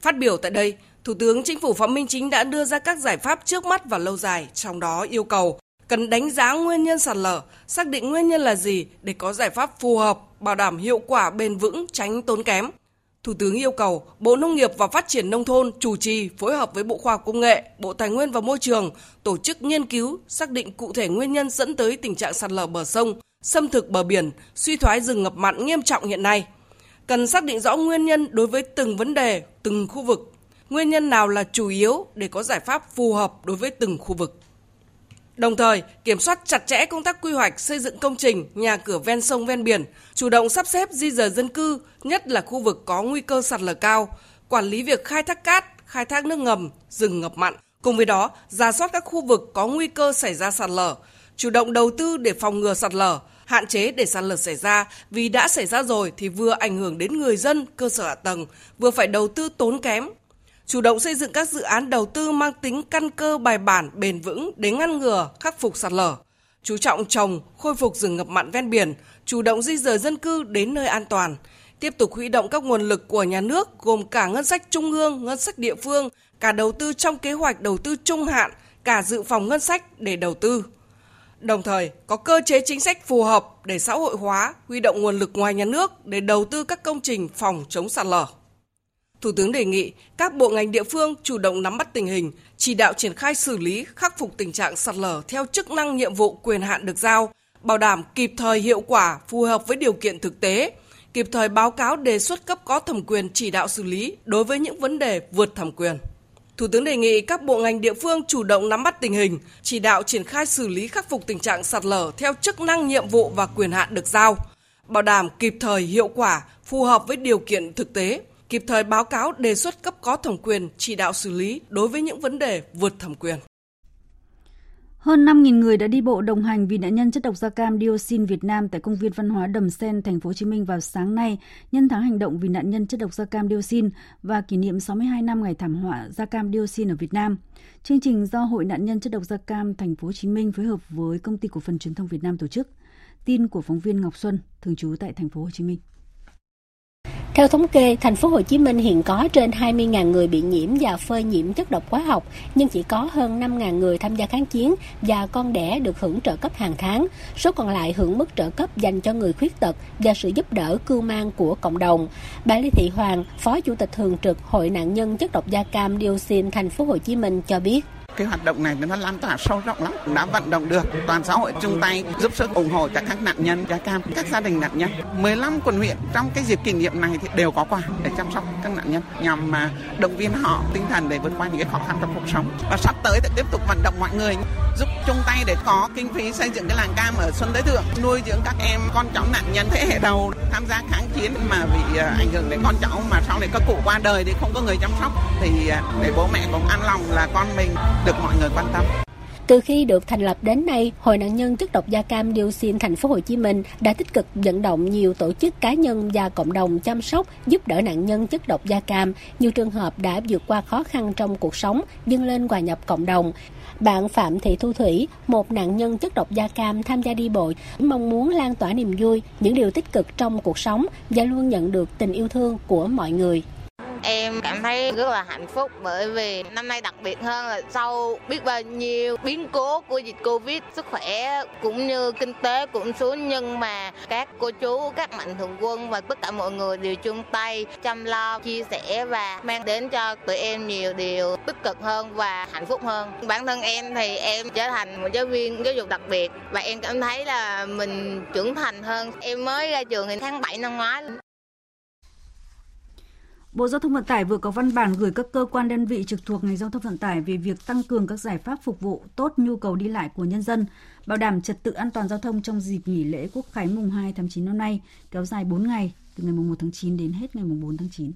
Phát biểu tại đây, Thủ tướng Chính phủ Phạm Minh Chính đã đưa ra các giải pháp trước mắt và lâu dài, trong đó yêu cầu cần đánh giá nguyên nhân sạt lở, xác định nguyên nhân là gì để có giải pháp phù hợp, bảo đảm hiệu quả bền vững, tránh tốn kém. Thủ tướng yêu cầu Bộ Nông nghiệp và Phát triển Nông thôn chủ trì phối hợp với Bộ Khoa học Công nghệ, Bộ Tài nguyên và Môi trường tổ chức nghiên cứu, xác định cụ thể nguyên nhân dẫn tới tình trạng sạt lở bờ sông, xâm thực bờ biển, suy thoái rừng ngập mặn nghiêm trọng hiện nay. Cần xác định rõ nguyên nhân đối với từng vấn đề, từng khu vực, nguyên nhân nào là chủ yếu để có giải pháp phù hợp đối với từng khu vực. Đồng thời, kiểm soát chặt chẽ công tác quy hoạch, xây dựng công trình, nhà cửa ven sông ven biển, chủ động sắp xếp di dời dân cư, nhất là khu vực có nguy cơ sạt lở cao, quản lý việc khai thác cát, khai thác nước ngầm, rừng ngập mặn. Cùng với đó, rà soát các khu vực có nguy cơ xảy ra sạt lở, chủ động đầu tư để phòng ngừa sạt lở, hạn chế để sạt lở xảy ra, vì đã xảy ra rồi thì vừa ảnh hưởng đến người dân, cơ sở hạ tầng, vừa phải đầu tư tốn kém. Chủ động xây dựng các dự án đầu tư mang tính căn cơ, bài bản, bền vững để ngăn ngừa, khắc phục sạt lở, chú trọng trồng, khôi phục rừng ngập mặn ven biển, chủ động di dời dân cư đến nơi an toàn, tiếp tục huy động các nguồn lực của nhà nước gồm cả ngân sách trung ương, ngân sách địa phương, cả đầu tư trong kế hoạch đầu tư trung hạn, cả dự phòng ngân sách để đầu tư. Đồng thời, có cơ chế chính sách phù hợp để xã hội hóa, huy động nguồn lực ngoài nhà nước để đầu tư các công trình phòng chống sạt lở. Thủ tướng đề nghị các bộ ngành địa phương chủ động nắm bắt tình hình, chỉ đạo triển khai xử lý, khắc phục tình trạng sạt lở theo chức năng, nhiệm vụ, quyền hạn được giao, bảo đảm kịp thời, hiệu quả, phù hợp với điều kiện thực tế, kịp thời báo cáo, đề xuất cấp có thẩm quyền chỉ đạo xử lý đối với những vấn đề vượt thẩm quyền. Thủ tướng đề nghị các bộ ngành địa phương chủ động nắm bắt tình hình, chỉ đạo triển khai xử lý, khắc phục tình trạng sạt lở theo chức năng, nhiệm vụ và quyền hạn được giao, bảo đảm kịp thời, hiệu quả, phù hợp với điều kiện thực tế, kịp thời báo cáo, đề xuất cấp có thẩm quyền chỉ đạo xử lý đối với những vấn đề vượt thẩm quyền. Hơn năm nghìn người đã đi bộ đồng hành vì nạn nhân chất độc da cam dioxin Việt Nam tại công viên văn hóa Đầm Sen, Thành phố Hồ Chí Minh vào sáng nay, nhân tháng hành động vì nạn nhân chất độc da cam dioxin và kỷ niệm sáu mươi hai năm ngày thảm họa da cam dioxin ở Việt Nam. Chương trình do Hội nạn nhân chất độc da cam Thành phố Hồ Chí Minh phối hợp với Công ty Cổ phần Truyền thông Việt Nam tổ chức. Tin của phóng viên Ngọc Xuân, thường trú tại Thành phố Hồ Chí Minh. Theo thống kê, thành phố Hồ Chí Minh hiện có trên hai mươi nghìn người bị nhiễm và phơi nhiễm chất độc hóa học, nhưng chỉ có hơn năm nghìn người tham gia kháng chiến và con đẻ được hưởng trợ cấp hàng tháng. Số còn lại hưởng mức trợ cấp dành cho người khuyết tật và sự giúp đỡ cưu mang của cộng đồng. Bà Lê Thị Hoàng, Phó Chủ tịch thường trực Hội nạn nhân chất độc da cam dioxin Thành phố Hồ Chí Minh cho biết. Cái hoạt động này nó lan tỏa sâu rộng lắm, đã vận động được toàn xã hội chung tay giúp sức ủng hộ cho các nạn nhân da cam, các gia đình nạn nhân. mười lăm quận huyện trong cái dịp kỷ niệm này thì đều có quà để chăm sóc các nạn nhân, nhằm mà động viên họ tinh thần để vượt qua những cái khó khăn trong cuộc sống. Và sắp tới thì tiếp tục vận động mọi người giúp chung tay để có kinh phí xây dựng cái làng cam ở Xuân Thới Thượng, nuôi dưỡng các em con cháu nạn nhân thế hệ đầu tham gia kháng chiến mà bị ảnh hưởng đến con cháu, mà sau này các cụ qua đời thì không có người chăm sóc, thì để bố mẹ cũng an lòng là con mình được mọi người quan tâm. Từ khi được thành lập đến nay, Hội nạn nhân chất độc da cam dioxin thành phố Hồ Chí Minh đã tích cực vận động nhiều tổ chức, cá nhân và cộng đồng chăm sóc, giúp đỡ nạn nhân chất độc da cam. Nhiều trường hợp đã vượt qua khó khăn trong cuộc sống, vươn lên hòa nhập cộng đồng. Bạn Phạm Thị Thu Thủy, một nạn nhân chất độc da cam tham gia đi bộ, mong muốn lan tỏa niềm vui, những điều tích cực trong cuộc sống và luôn nhận được tình yêu thương của mọi người. Em cảm thấy rất là hạnh phúc bởi vì năm nay đặc biệt hơn là sau biết bao nhiêu biến cố của dịch Covid, sức khỏe cũng như kinh tế cũng xuống, nhưng mà các cô chú, các mạnh thường quân và tất cả mọi người đều chung tay chăm lo, chia sẻ và mang đến cho tụi em nhiều điều tích cực hơn và hạnh phúc hơn. Bản thân em thì em trở thành một giáo viên giáo dục đặc biệt và em cảm thấy là mình trưởng thành hơn. Em mới ra trường thì tháng bảy năm ngoái. Bộ Giao thông Vận tải vừa có văn bản gửi các cơ quan đơn vị trực thuộc ngành giao thông vận tải về việc tăng cường các giải pháp phục vụ tốt nhu cầu đi lại của nhân dân, bảo đảm trật tự an toàn giao thông trong dịp nghỉ lễ Quốc khánh mùng hai tháng chín năm nay, kéo dài bốn ngày, từ ngày mùng một tháng chín đến hết ngày mùng bốn tháng chín.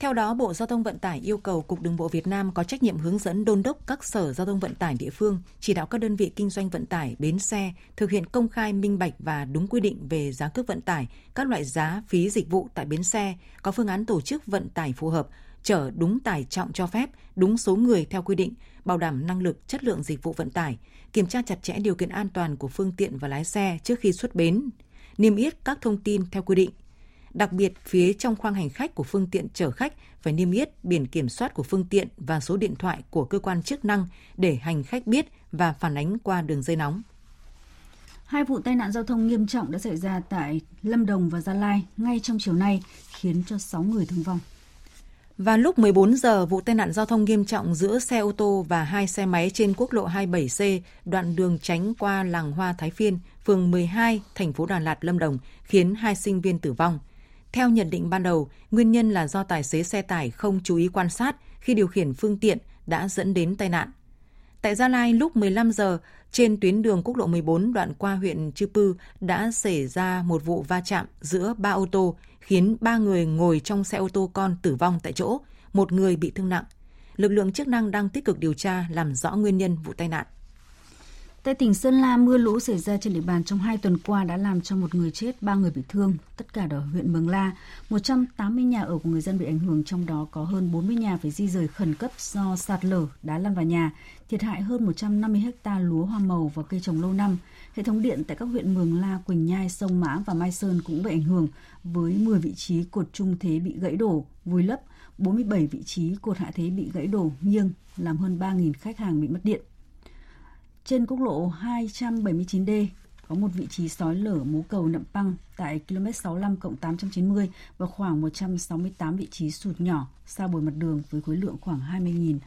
Theo đó, Bộ Giao thông Vận tải yêu cầu Cục Đường bộ Việt Nam có trách nhiệm hướng dẫn đôn đốc các sở giao thông vận tải địa phương, chỉ đạo các đơn vị kinh doanh vận tải, bến xe thực hiện công khai, minh bạch và đúng quy định về giá cước vận tải, các loại giá, phí dịch vụ tại bến xe, có phương án tổ chức vận tải phù hợp, chở đúng tải trọng cho phép, đúng số người theo quy định, bảo đảm năng lực, chất lượng dịch vụ vận tải, kiểm tra chặt chẽ điều kiện an toàn của phương tiện và lái xe trước khi xuất bến, niêm yết các thông tin theo quy định. Đặc biệt, phía trong khoang hành khách của phương tiện chở khách phải niêm yết biển kiểm soát của phương tiện và số điện thoại của cơ quan chức năng để hành khách biết và phản ánh qua đường dây nóng. Hai vụ tai nạn giao thông nghiêm trọng đã xảy ra tại Lâm Đồng và Gia Lai ngay trong chiều nay, khiến cho sáu người thương vong. Và lúc mười bốn giờ, vụ tai nạn giao thông nghiêm trọng giữa xe ô tô và hai xe máy trên quốc lộ hai mươi bảy C, đoạn đường tránh qua làng Hoa Thái Phiên, phường mười hai, thành phố Đà Lạt, Lâm Đồng, khiến hai sinh viên tử vong. Theo nhận định ban đầu, nguyên nhân là do tài xế xe tải không chú ý quan sát khi điều khiển phương tiện đã dẫn đến tai nạn. Tại Gia Lai, lúc mười lăm giờ, trên tuyến đường quốc lộ mười bốn đoạn qua huyện Chư Pư đã xảy ra một vụ va chạm giữa ba ô tô, khiến ba người ngồi trong xe ô tô con tử vong tại chỗ, một người bị thương nặng. Lực lượng chức năng đang tích cực điều tra làm rõ nguyên nhân vụ tai nạn. Tại tỉnh Sơn La, mưa lũ xảy ra trên địa bàn trong hai tuần qua đã làm cho một người chết, ba người bị thương, tất cả ở huyện Mường La. một trăm tám mươi nhà ở của người dân bị ảnh hưởng, trong đó có hơn bốn mươi nhà phải di rời khẩn cấp do sạt lở, đá lăn vào nhà, thiệt hại hơn một trăm năm mươi héc ta lúa hoa màu và cây trồng lâu năm. Hệ thống điện tại các huyện Mường La, Quỳnh Nhai, Sông Mã và Mai Sơn cũng bị ảnh hưởng, với mười vị trí cột trung thế bị gãy đổ, vùi lấp, bốn mươi bảy vị trí cột hạ thế bị gãy đổ, nghiêng, làm hơn ba nghìn khách hàng bị mất điện. Trên quốc lộ hai trăm bảy mươi chín D, có một vị trí sói lở mố cầu Nậm Păng tại ki lô mét sáu mươi lăm cộng tám trăm chín mươi và khoảng một trăm sáu mươi tám vị trí sụt nhỏ, sa bồi mặt đường với khối lượng khoảng hai mươi nghìn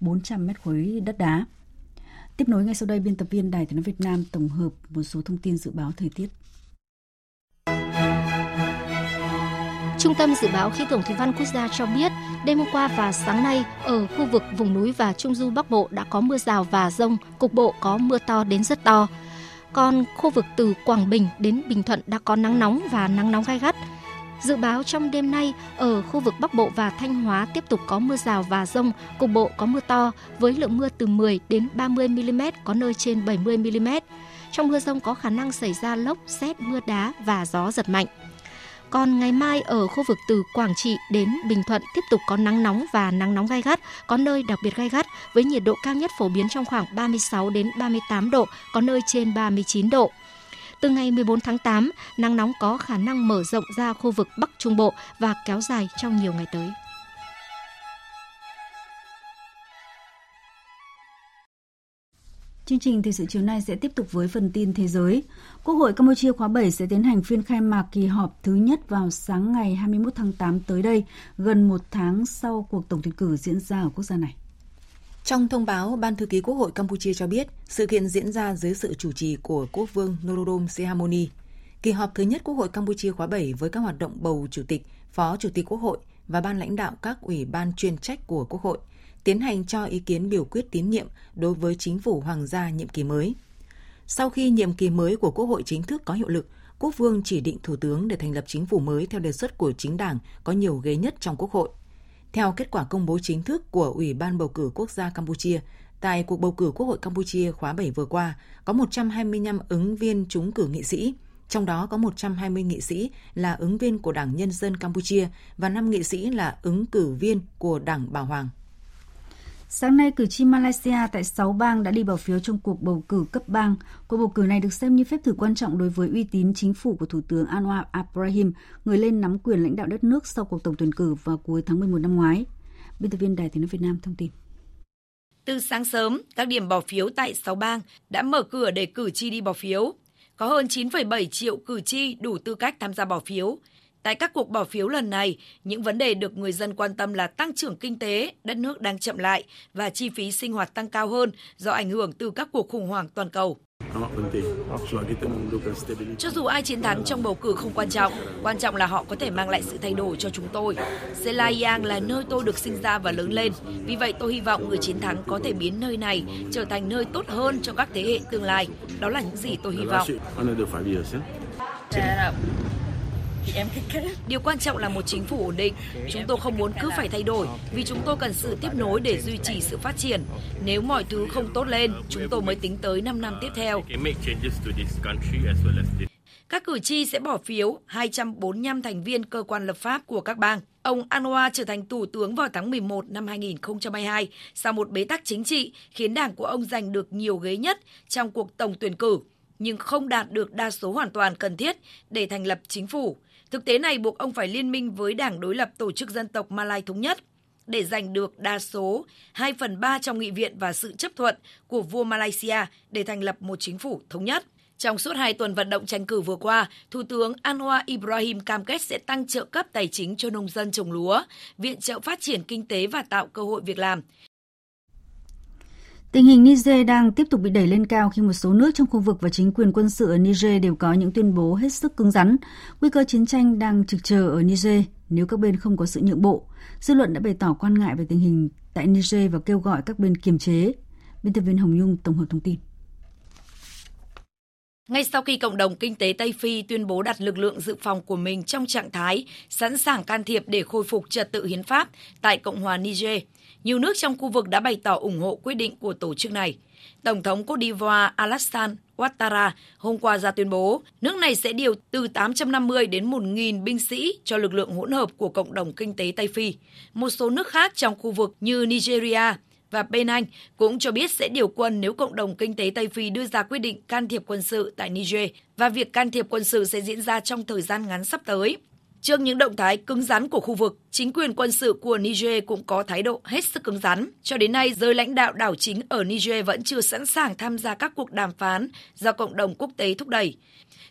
bốn trăm mét khối đất đá. Tiếp nối ngay sau đây, biên tập viên Đài Tiếng nói Việt Nam tổng hợp một số thông tin dự báo thời tiết. Trung tâm Dự báo Khí tượng Thủy văn Quốc gia cho biết, đêm hôm qua và sáng nay, ở khu vực vùng núi và Trung du Bắc Bộ đã có mưa rào và dông, cục bộ có mưa to đến rất to. Còn khu vực từ Quảng Bình đến Bình Thuận đã có nắng nóng và nắng nóng gay gắt. Dự báo trong đêm nay, ở khu vực Bắc Bộ và Thanh Hóa tiếp tục có mưa rào và dông, cục bộ có mưa to, với lượng mưa từ mười đến ba mươi mi li mét, có nơi trên bảy mươi mi li mét. Trong mưa dông có khả năng xảy ra lốc, sét, mưa đá và gió giật mạnh. Còn ngày mai ở khu vực từ Quảng Trị đến Bình Thuận tiếp tục có nắng nóng và nắng nóng gay gắt, có nơi đặc biệt gay gắt với nhiệt độ cao nhất phổ biến trong khoảng ba mươi sáu đến ba mươi tám độ, có nơi trên ba mươi chín độ. Từ ngày mười bốn tháng tám, nắng nóng có khả năng mở rộng ra khu vực Bắc Trung Bộ và kéo dài trong nhiều ngày tới. Chương trình thời sự chiều nay sẽ tiếp tục với phần tin thế giới. Quốc hội Campuchia khóa bảy sẽ tiến hành phiên khai mạc kỳ họp thứ nhất vào sáng ngày hai mươi mốt tháng tám tới đây, gần một tháng sau cuộc tổng tuyển cử diễn ra ở quốc gia này. Trong thông báo, Ban Thư ký Quốc hội Campuchia cho biết sự kiện diễn ra dưới sự chủ trì của Quốc vương Norodom Sihamoni. Kỳ họp thứ nhất Quốc hội Campuchia khóa bảy với các hoạt động bầu chủ tịch, phó chủ tịch Quốc hội và ban lãnh đạo các ủy ban chuyên trách của Quốc hội, tiến hành cho ý kiến biểu quyết tín nhiệm đối với chính phủ hoàng gia nhiệm kỳ mới. Sau khi nhiệm kỳ mới của Quốc hội chính thức có hiệu lực, Quốc vương chỉ định Thủ tướng để thành lập chính phủ mới theo đề xuất của chính đảng có nhiều ghế nhất trong Quốc hội. Theo kết quả công bố chính thức của Ủy ban Bầu cử Quốc gia Campuchia, Tại cuộc bầu cử Quốc hội Campuchia khóa bảy vừa qua, có một trăm hai mươi lăm ứng viên trúng cử nghị sĩ, trong đó có một trăm hai mươi nghị sĩ là ứng viên của Đảng Nhân dân Campuchia và năm nghị sĩ là ứng cử viên của Đảng Bảo Hoàng. Sáng nay, cử tri Malaysia tại sáu bang đã đi bỏ phiếu trong cuộc bầu cử cấp bang. Cuộc bầu cử này được xem như phép thử quan trọng đối với uy tín chính phủ của Thủ tướng Anwar Ibrahim, người lên nắm quyền lãnh đạo đất nước sau cuộc tổng tuyển cử vào cuối tháng mười một năm ngoái. Biên tập viên Đài Tiếng nói Việt Nam thông tin. Từ sáng sớm, các điểm bỏ phiếu tại sáu bang đã mở cửa để cử tri đi bỏ phiếu. Có hơn chín phẩy bảy triệu cử tri đủ tư cách tham gia bỏ phiếu. Tại các cuộc bỏ phiếu lần này, những vấn đề được người dân quan tâm là tăng trưởng kinh tế, đất nước đang chậm lại và chi phí sinh hoạt tăng cao hơn do ảnh hưởng từ các cuộc khủng hoảng toàn cầu. Cho dù ai chiến thắng trong bầu cử không quan trọng, quan trọng là họ có thể mang lại sự thay đổi cho chúng tôi. Selayang là nơi tôi được sinh ra và lớn lên, vì vậy tôi hy vọng người chiến thắng có thể biến nơi này trở thành nơi tốt hơn cho các thế hệ tương lai. Đó là những gì tôi hy vọng. Điều quan trọng là một chính phủ ổn định. Chúng tôi không muốn cứ phải thay đổi vì chúng tôi cần sự tiếp nối để duy trì sự phát triển. Nếu mọi thứ không tốt lên, chúng tôi mới tính tới năm năm tiếp theo. Các cử tri sẽ bỏ phiếu hai trăm bốn mươi lăm thành viên cơ quan lập pháp của các bang. Ông Anwar trở thành thủ tướng vào tháng mười một năm hai không hai hai sau một bế tắc chính trị khiến đảng của ông giành được nhiều ghế nhất trong cuộc tổng tuyển cử, nhưng không đạt được đa số hoàn toàn cần thiết để thành lập chính phủ. Thực tế này buộc ông phải liên minh với đảng đối lập Tổ chức Dân tộc Malay Thống nhất để giành được đa số hai phần ba trong nghị viện và sự chấp thuận của vua Malaysia để thành lập một chính phủ thống nhất. Trong suốt hai tuần vận động tranh cử vừa qua, Thủ tướng Anwar Ibrahim cam kết sẽ tăng trợ cấp tài chính cho nông dân trồng lúa, viện trợ phát triển kinh tế và tạo cơ hội việc làm. Tình hình Niger đang tiếp tục bị đẩy lên cao khi một số nước trong khu vực và chính quyền quân sự ở Niger đều có những tuyên bố hết sức cứng rắn. Nguy cơ chiến tranh đang trực chờ ở Niger nếu các bên không có sự nhượng bộ. Dư luận đã bày tỏ quan ngại về tình hình tại Niger và kêu gọi các bên kiềm chế. Biên tập viên Hồng Nhung tổng hợp thông tin. Ngay sau khi cộng đồng kinh tế Tây Phi tuyên bố đặt lực lượng dự phòng của mình trong trạng thái sẵn sàng can thiệp để khôi phục trật tự hiến pháp tại Cộng hòa Niger, nhiều nước trong khu vực đã bày tỏ ủng hộ quyết định của tổ chức này. Tổng thống Côte d'Ivoire Alassane Ouattara hôm qua ra tuyên bố nước này sẽ điều từ tám trăm năm mươi đến một nghìn binh sĩ cho lực lượng hỗn hợp của cộng đồng kinh tế Tây Phi. Một số nước khác trong khu vực như Nigeria và Benin cũng cho biết sẽ điều quân nếu cộng đồng kinh tế Tây Phi đưa ra quyết định can thiệp quân sự tại Niger, và việc can thiệp quân sự sẽ diễn ra trong thời gian ngắn sắp tới. Trước những động thái cứng rắn của khu vực, chính quyền quân sự của Niger cũng có thái độ hết sức cứng rắn. Cho đến nay, giới lãnh đạo đảo chính ở Niger vẫn chưa sẵn sàng tham gia các cuộc đàm phán do cộng đồng quốc tế thúc đẩy.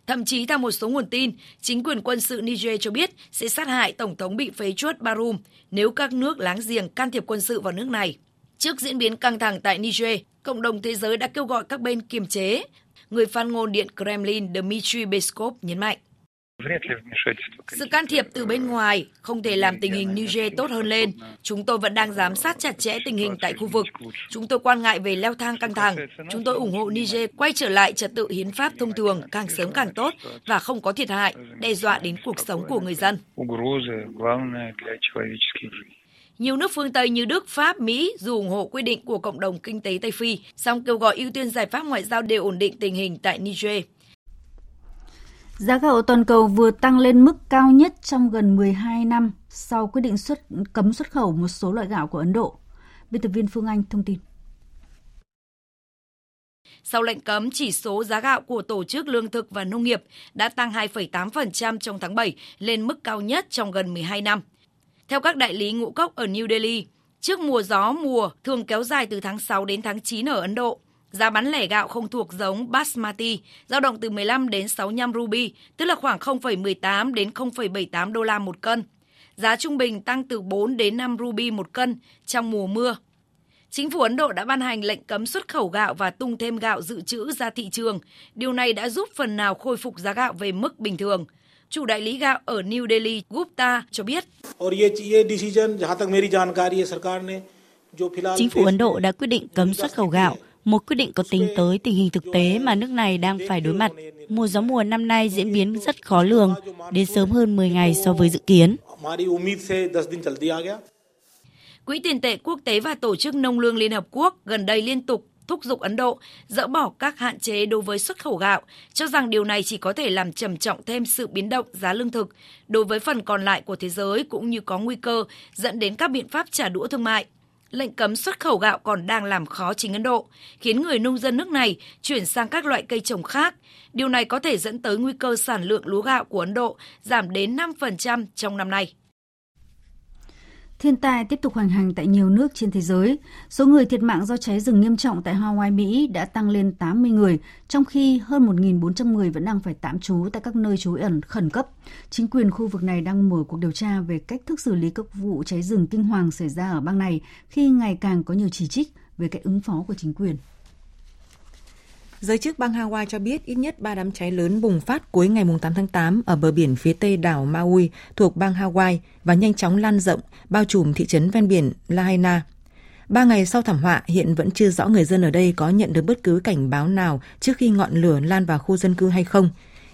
Thậm chí, theo một số nguồn tin, chính quyền quân sự Niger cho biết sẽ sát hại Tổng thống bị phế truất Bazoum nếu các nước láng giềng can thiệp quân sự vào nước này. Trước diễn biến căng thẳng tại Niger, cộng đồng thế giới đã kêu gọi các bên kiềm chế. Người phát ngôn Điện Kremlin Dmitry Peskov nhấn mạnh, sự can thiệp từ bên ngoài không thể làm tình hình Niger tốt hơn lên. Chúng tôi vẫn đang giám sát chặt chẽ tình hình tại khu vực. Chúng tôi quan ngại về leo thang căng thẳng. Chúng tôi ủng hộ Niger quay trở lại trật tự hiến pháp thông thường càng sớm càng tốt và không có thiệt hại, đe dọa đến cuộc sống của người dân. Nhiều nước phương Tây như Đức, Pháp, Mỹ dù ủng hộ quyết định của cộng đồng kinh tế Tây Phi, song kêu gọi ưu tiên giải pháp ngoại giao để ổn định tình hình tại Niger. Giá gạo toàn cầu vừa tăng lên mức cao nhất trong gần mười hai năm sau quyết định xuất cấm xuất khẩu một số loại gạo của Ấn Độ. Biên tập viên Phương Anh thông tin. Sau lệnh cấm, chỉ số giá gạo của Tổ chức Lương thực và Nông nghiệp đã tăng hai phẩy tám phần trăm trong tháng bảy lên mức cao nhất trong gần mười hai năm. Theo các đại lý ngũ cốc ở New Delhi, trước mùa gió mùa thường kéo dài từ tháng sáu đến tháng chín ở Ấn Độ, giá bán lẻ gạo không thuộc giống Basmati dao động từ mười lăm đến sáu mươi lăm ruby, tức là khoảng không phẩy mười tám đến không phẩy bảy mươi tám đô la một cân. Giá trung bình tăng từ bốn đến năm ruby một cân trong mùa mưa. Chính phủ Ấn Độ đã ban hành lệnh cấm xuất khẩu gạo và tung thêm gạo dự trữ ra thị trường. Điều này đã giúp phần nào khôi phục giá gạo về mức bình thường. Chủ đại lý gạo ở New Delhi, Gupta, cho biết. Chính phủ Ấn Độ đã quyết định cấm xuất khẩu gạo, một quyết định có tính tới tình hình thực tế mà nước này đang phải đối mặt. Mùa gió mùa năm nay diễn biến rất khó lường, đến sớm hơn mười ngày so với dự kiến. Quỹ tiền tệ quốc tế và Tổ chức Nông lương Liên Hợp Quốc gần đây liên tục thúc giục Ấn Độ dỡ bỏ các hạn chế đối với xuất khẩu gạo, cho rằng điều này chỉ có thể làm trầm trọng thêm sự biến động giá lương thực đối với phần còn lại của thế giới, cũng như có nguy cơ dẫn đến các biện pháp trả đũa thương mại. Lệnh cấm xuất khẩu gạo còn đang làm khó chính Ấn Độ, khiến người nông dân nước này chuyển sang các loại cây trồng khác. Điều này có thể dẫn tới nguy cơ sản lượng lúa gạo của Ấn Độ giảm đến năm phần trăm trong năm nay. Thiên tai tiếp tục hoành hành tại nhiều nước trên thế giới. Số người thiệt mạng do cháy rừng nghiêm trọng tại Hawaii, Mỹ đã tăng lên tám mươi người, trong khi hơn một nghìn bốn trăm người vẫn đang phải tạm trú tại các nơi trú ẩn khẩn cấp. Chính quyền khu vực này đang mở cuộc điều tra về cách thức xử lý các vụ cháy rừng kinh hoàng xảy ra ở bang này, khi ngày càng có nhiều chỉ trích về cách ứng phó của chính quyền. Giới chức bang Hawaii cho biết ít nhất ba đám cháy lớn bùng phát cuối ngày tám tháng tám ở bờ biển phía tây đảo Maui thuộc bang Hawaii và nhanh chóng lan rộng, bao trùm thị trấn ven biển Lahaina. Ba ngày sau thảm họa, hiện vẫn chưa rõ người dân ở đây có nhận được bất cứ cảnh báo nào trước khi ngọn lửa lan vào khu dân cư hay không.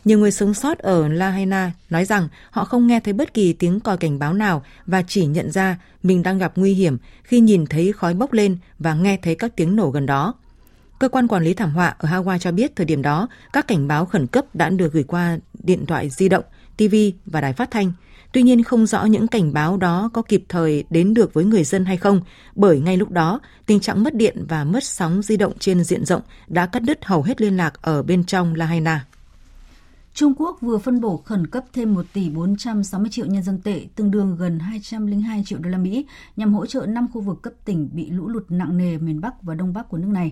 Nhiều người sống sót ở Lahaina nói rằng họ không nghe thấy bất kỳ tiếng còi cảnh báo nào và chỉ nhận ra mình đang gặp nguy hiểm khi nhìn thấy khói bốc lên và nghe thấy các tiếng nổ gần đó. Cơ quan quản lý thảm họa ở Hawaii cho biết thời điểm đó, các cảnh báo khẩn cấp đã được gửi qua điện thoại di động, ti vi và đài phát thanh. Tuy nhiên, không rõ những cảnh báo đó có kịp thời đến được với người dân hay không, bởi ngay lúc đó, tình trạng mất điện và mất sóng di động trên diện rộng đã cắt đứt hầu hết liên lạc ở bên trong Lahaina. Trung Quốc vừa phân bổ khẩn cấp thêm một tỷ bốn trăm sáu mươi triệu nhân dân tệ, tương đương gần hai trăm lẻ hai triệu đô la Mỹ, nhằm hỗ trợ năm khu vực cấp tỉnh bị lũ lụt nặng nề miền Bắc và Đông Bắc của nước này.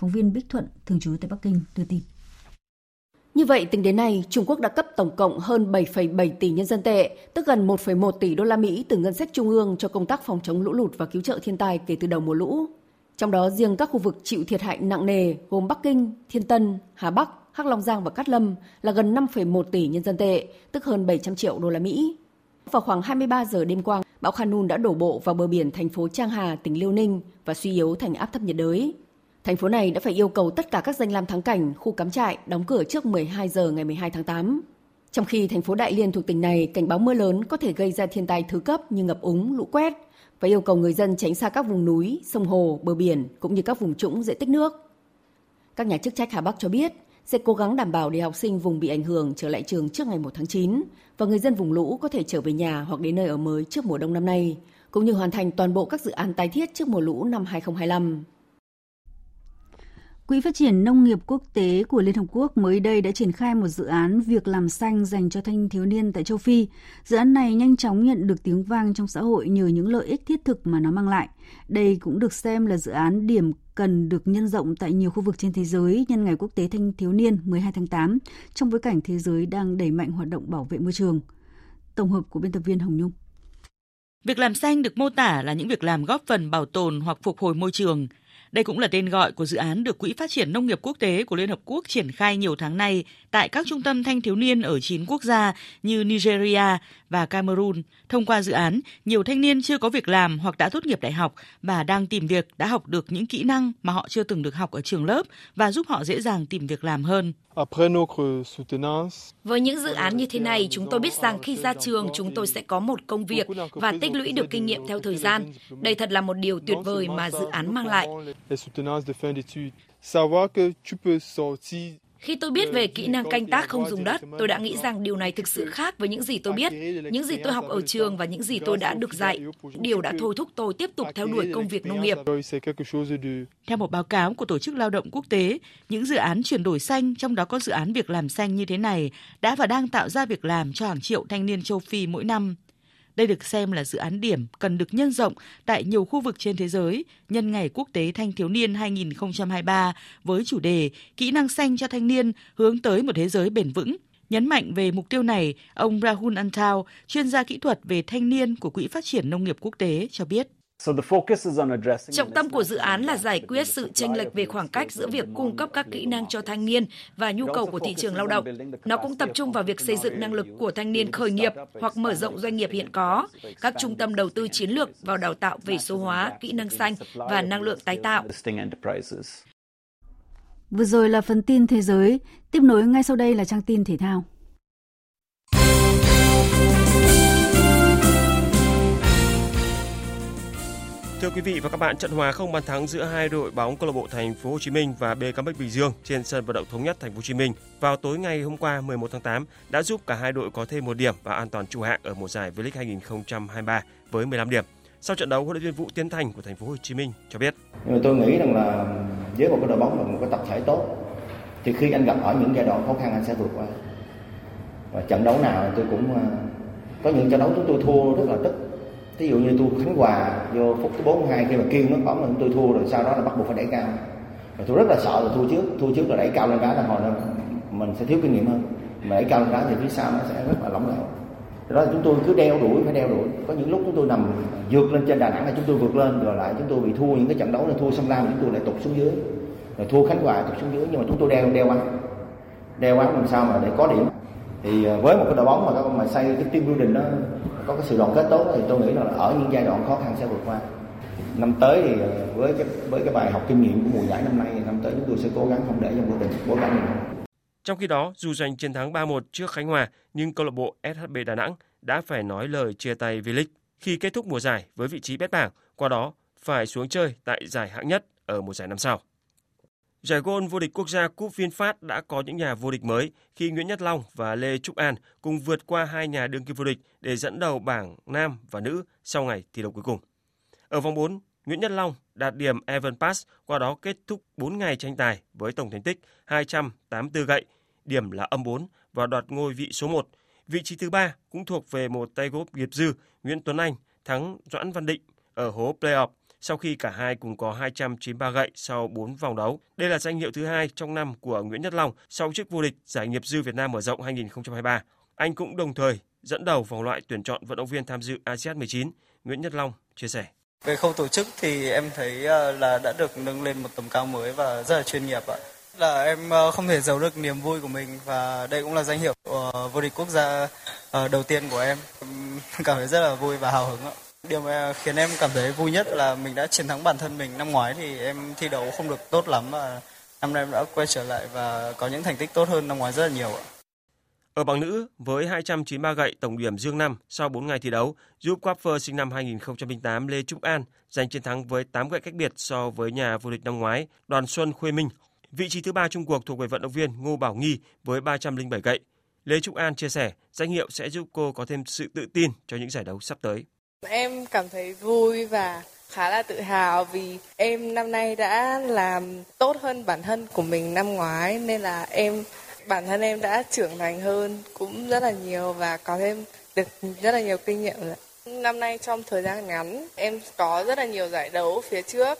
Phóng viên Bích Thuận, thường trú tại Bắc Kinh, đưa tin. Như vậy, tính đến nay, Trung Quốc đã cấp tổng cộng hơn bảy phẩy bảy tỷ nhân dân tệ, tức gần một phẩy một tỷ đô la Mỹ từ ngân sách trung ương cho công tác phòng chống lũ lụt và cứu trợ thiên tai kể từ đầu mùa lũ. Trong đó, riêng các khu vực chịu thiệt hại nặng nề gồm Bắc Kinh, Thiên Tân, Hà Bắc, Hắc Long Giang và Cát Lâm là gần năm phẩy một tỷ nhân dân tệ, tức hơn bảy trăm triệu đô la Mỹ. Vào khoảng hai mươi ba giờ đêm qua, bão Khanun đã đổ bộ vào bờ biển thành phố Trang Hà, tỉnh Liêu Ninh và suy yếu thành áp thấp nhiệt đới. Thành phố này đã phải yêu cầu tất cả các danh lam thắng cảnh, khu cắm trại đóng cửa trước mười hai giờ ngày mười hai tháng tám. Trong khi thành phố Đại Liên thuộc tỉnh này cảnh báo mưa lớn có thể gây ra thiên tai thứ cấp như ngập úng, lũ quét và yêu cầu người dân tránh xa các vùng núi, sông hồ, bờ biển cũng như các vùng trũng dễ tích nước. Các nhà chức trách Hà Bắc cho biết sẽ cố gắng đảm bảo để học sinh vùng bị ảnh hưởng trở lại trường trước ngày một tháng chín và người dân vùng lũ có thể trở về nhà hoặc đến nơi ở mới trước mùa đông năm nay, cũng như hoàn thành toàn bộ các dự án tái thiết trước mùa lũ năm hai không hai lăm. Quỹ Phát triển Nông nghiệp Quốc tế của Liên Hợp Quốc mới đây đã triển khai một dự án việc làm xanh dành cho thanh thiếu niên tại châu Phi. Dự án này nhanh chóng nhận được tiếng vang trong xã hội nhờ những lợi ích thiết thực mà nó mang lại. Đây cũng được xem là dự án điểm cần được nhân rộng tại nhiều khu vực trên thế giới nhân ngày Quốc tế Thanh thiếu niên mười hai tháng tám, trong bối cảnh thế giới đang đẩy mạnh hoạt động bảo vệ môi trường. Tổng hợp của biên tập viên Hồng Nhung. Việc làm xanh được mô tả là những việc làm góp phần bảo tồn hoặc phục hồi môi trường. Đây cũng là tên gọi của dự án được Quỹ Phát triển Nông nghiệp Quốc tế của Liên Hợp Quốc triển khai nhiều tháng nay tại các trung tâm thanh thiếu niên ở chín quốc gia như Nigeria và Cameroon. Thông qua dự án, nhiều thanh niên chưa có việc làm hoặc đã tốt nghiệp đại học và đang tìm việc đã học được những kỹ năng mà họ chưa từng được học ở trường lớp và giúp họ dễ dàng tìm việc làm hơn. Với những dự án như thế này, chúng tôi biết rằng khi ra trường chúng tôi sẽ có một công việc và tích lũy được kinh nghiệm theo thời gian. Đây thật là một điều tuyệt vời mà dự án mang lại. Khi tôi biết về kỹ năng canh tác không dùng đất, tôi đã nghĩ rằng điều này thực sự khác với những gì tôi biết, những gì tôi học ở trường và những gì tôi đã được dạy. Điều đã thôi thúc tôi tiếp tục theo đuổi công việc nông nghiệp. Theo một báo cáo của Tổ chức Lao động Quốc tế, những dự án chuyển đổi xanh, trong đó có dự án việc làm xanh như thế này, đã và đang tạo ra việc làm cho hàng triệu thanh niên châu Phi mỗi năm. Đây được xem là dự án điểm cần được nhân rộng tại nhiều khu vực trên thế giới nhân ngày Quốc tế Thanh thiếu niên hai không hai ba với chủ đề Kỹ năng xanh cho thanh niên hướng tới một thế giới bền vững. Nhấn mạnh về mục tiêu này, ông Rahul Antao, chuyên gia kỹ thuật về thanh niên của Quỹ Phát triển Nông nghiệp Quốc tế cho biết. Trọng tâm của dự án là giải quyết sự chênh lệch về khoảng cách giữa việc cung cấp các kỹ năng cho thanh niên và nhu cầu của thị trường lao động. Nó cũng tập trung vào việc xây dựng năng lực của thanh niên khởi nghiệp hoặc mở rộng doanh nghiệp hiện có, các trung tâm đầu tư chiến lược vào đào tạo về số hóa, kỹ năng xanh và năng lượng tái tạo. Vừa rồi là phần tin thế giới, tiếp nối ngay sau đây là trang tin thể thao. Thưa quý vị và các bạn, trận hòa không bàn thắng giữa hai đội bóng câu lạc bộ Thành phố Hồ Chí Minh và bê ca em ích Bình Dương trên sân vận động Thống nhất Thành phố Hồ Chí Minh vào tối ngày hôm qua mười một tháng tám đã giúp cả hai đội có thêm một điểm và an toàn trụ hạng ở mùa giải V-League hai không hai ba với mười lăm điểm. Sau trận đấu, huấn luyện viên Vũ Tiến Thành của Thành phố Hồ Chí Minh cho biết: "Tôi nghĩ rằng là với một cái đội bóng và một cái tập thể tốt thì khi anh gặp ở những giai đoạn khó khăn anh sẽ vượt qua. Và trận đấu nào tôi cũng có những trận đấu chúng tôi thua rất là tức. Ví dụ như tôi Khánh Hòa vô phút thứ bốn mươi hai khi mà Kiên nó bóng lên tôi thua rồi, sau đó là bắt buộc phải đẩy cao. Và tôi rất là sợ là thua trước, thua trước là đẩy cao lên đá là hồi mình sẽ thiếu kinh nghiệm hơn. Mà đẩy cao lên đá thì phía sau nó sẽ rất là lỏng lẻo. Đó là chúng tôi cứ đeo đuổi phải đeo đuổi. Có những lúc chúng tôi nằm vượt lên trên Đà Nẵng là chúng tôi vượt lên, rồi lại chúng tôi bị thua những cái trận đấu là thua Sông Lam chúng tôi lại tụt xuống dưới. Rồi thua Khánh Hòa tụt xuống dưới, nhưng mà chúng tôi đeo đeo ăn. Đeo ăn làm sao mà để có điểm. Thì với một cái đội bóng mà các mà xây cái team building nó có cái sự đoàn kết tốt thì tôi nghĩ là ở những giai đoạn khó khăn sẽ vượt qua. Năm tới thì với cái với cái bài học kinh nghiệm của mùa giải năm nay, năm tới chúng tôi sẽ cố gắng không để trong bối cảnh này. Trong khi đó, dù giành chiến thắng ba một trước Khánh Hòa, nhưng câu lạc bộ ét hát bê Đà Nẵng đã phải nói lời chia tay V-League khi kết thúc mùa giải với vị trí bét bảng, qua đó phải xuống chơi tại giải hạng nhất ở mùa giải năm sau. Giải golf vô địch quốc gia Cúp VinFast đã có những nhà vô địch mới khi Nguyễn Nhất Long và Lê Trúc An cùng vượt qua hai nhà đương kim vô địch để dẫn đầu bảng nam và nữ sau ngày thi đấu cuối cùng. Ở vòng bốn, Nguyễn Nhất Long đạt điểm Even Pass, qua đó kết thúc bốn ngày tranh tài với tổng thành tích hai trăm tám mươi tư gậy, điểm là âm bốn và đoạt ngôi vị số một. Vị trí thứ ba cũng thuộc về một tay golf nghiệp dư Nguyễn Tuấn Anh thắng Doãn Văn Định ở hố playoff, sau khi cả hai cùng có hai trăm chín mươi ba gậy sau bốn vòng đấu. Đây là danh hiệu thứ hai trong năm của Nguyễn Nhất Long sau chức vô địch giải nghiệp dư Việt Nam mở rộng hai không hai ba. Anh cũng đồng thời dẫn đầu vòng loại tuyển chọn vận động viên tham dự a sê an mười chín. Nguyễn Nhất Long chia sẻ: "Về khâu tổ chức thì em thấy là đã được nâng lên một tầm cao mới và rất là chuyên nghiệp ạ. Là em không thể giấu được niềm vui của mình và đây cũng là danh hiệu vô địch quốc gia đầu tiên của em. Em cảm thấy rất là vui và hào hứng ạ. Điều mà khiến em cảm thấy vui nhất là mình đã chiến thắng bản thân mình. Năm ngoái thì em thi đấu không được tốt lắm và năm nay em đã quay trở lại và có những thành tích tốt hơn năm ngoái rất là nhiều." Ở bảng nữ, với hai trăm chín mươi ba gậy tổng điểm dương năm sau bốn ngày thi đấu, giúp golfer sinh năm hai nghìn không trăm lẻ tám Lê Trúc An giành chiến thắng với tám gậy cách biệt so với nhà vô địch năm ngoái Đoàn Xuân Khuê Minh. Vị trí thứ ba chung cuộc thuộc về vận động viên Ngô Bảo Nghi với ba trăm lẻ bảy gậy. Lê Trúc An chia sẻ danh hiệu sẽ giúp cô có thêm sự tự tin cho những giải đấu sắp tới. "Em cảm thấy vui và khá là tự hào vì em năm nay đã làm tốt hơn bản thân của mình năm ngoái, nên là em bản thân em đã trưởng thành hơn cũng rất là nhiều và có thêm được rất là nhiều kinh nghiệm rồi. Năm nay trong thời gian ngắn em có rất là nhiều giải đấu phía trước,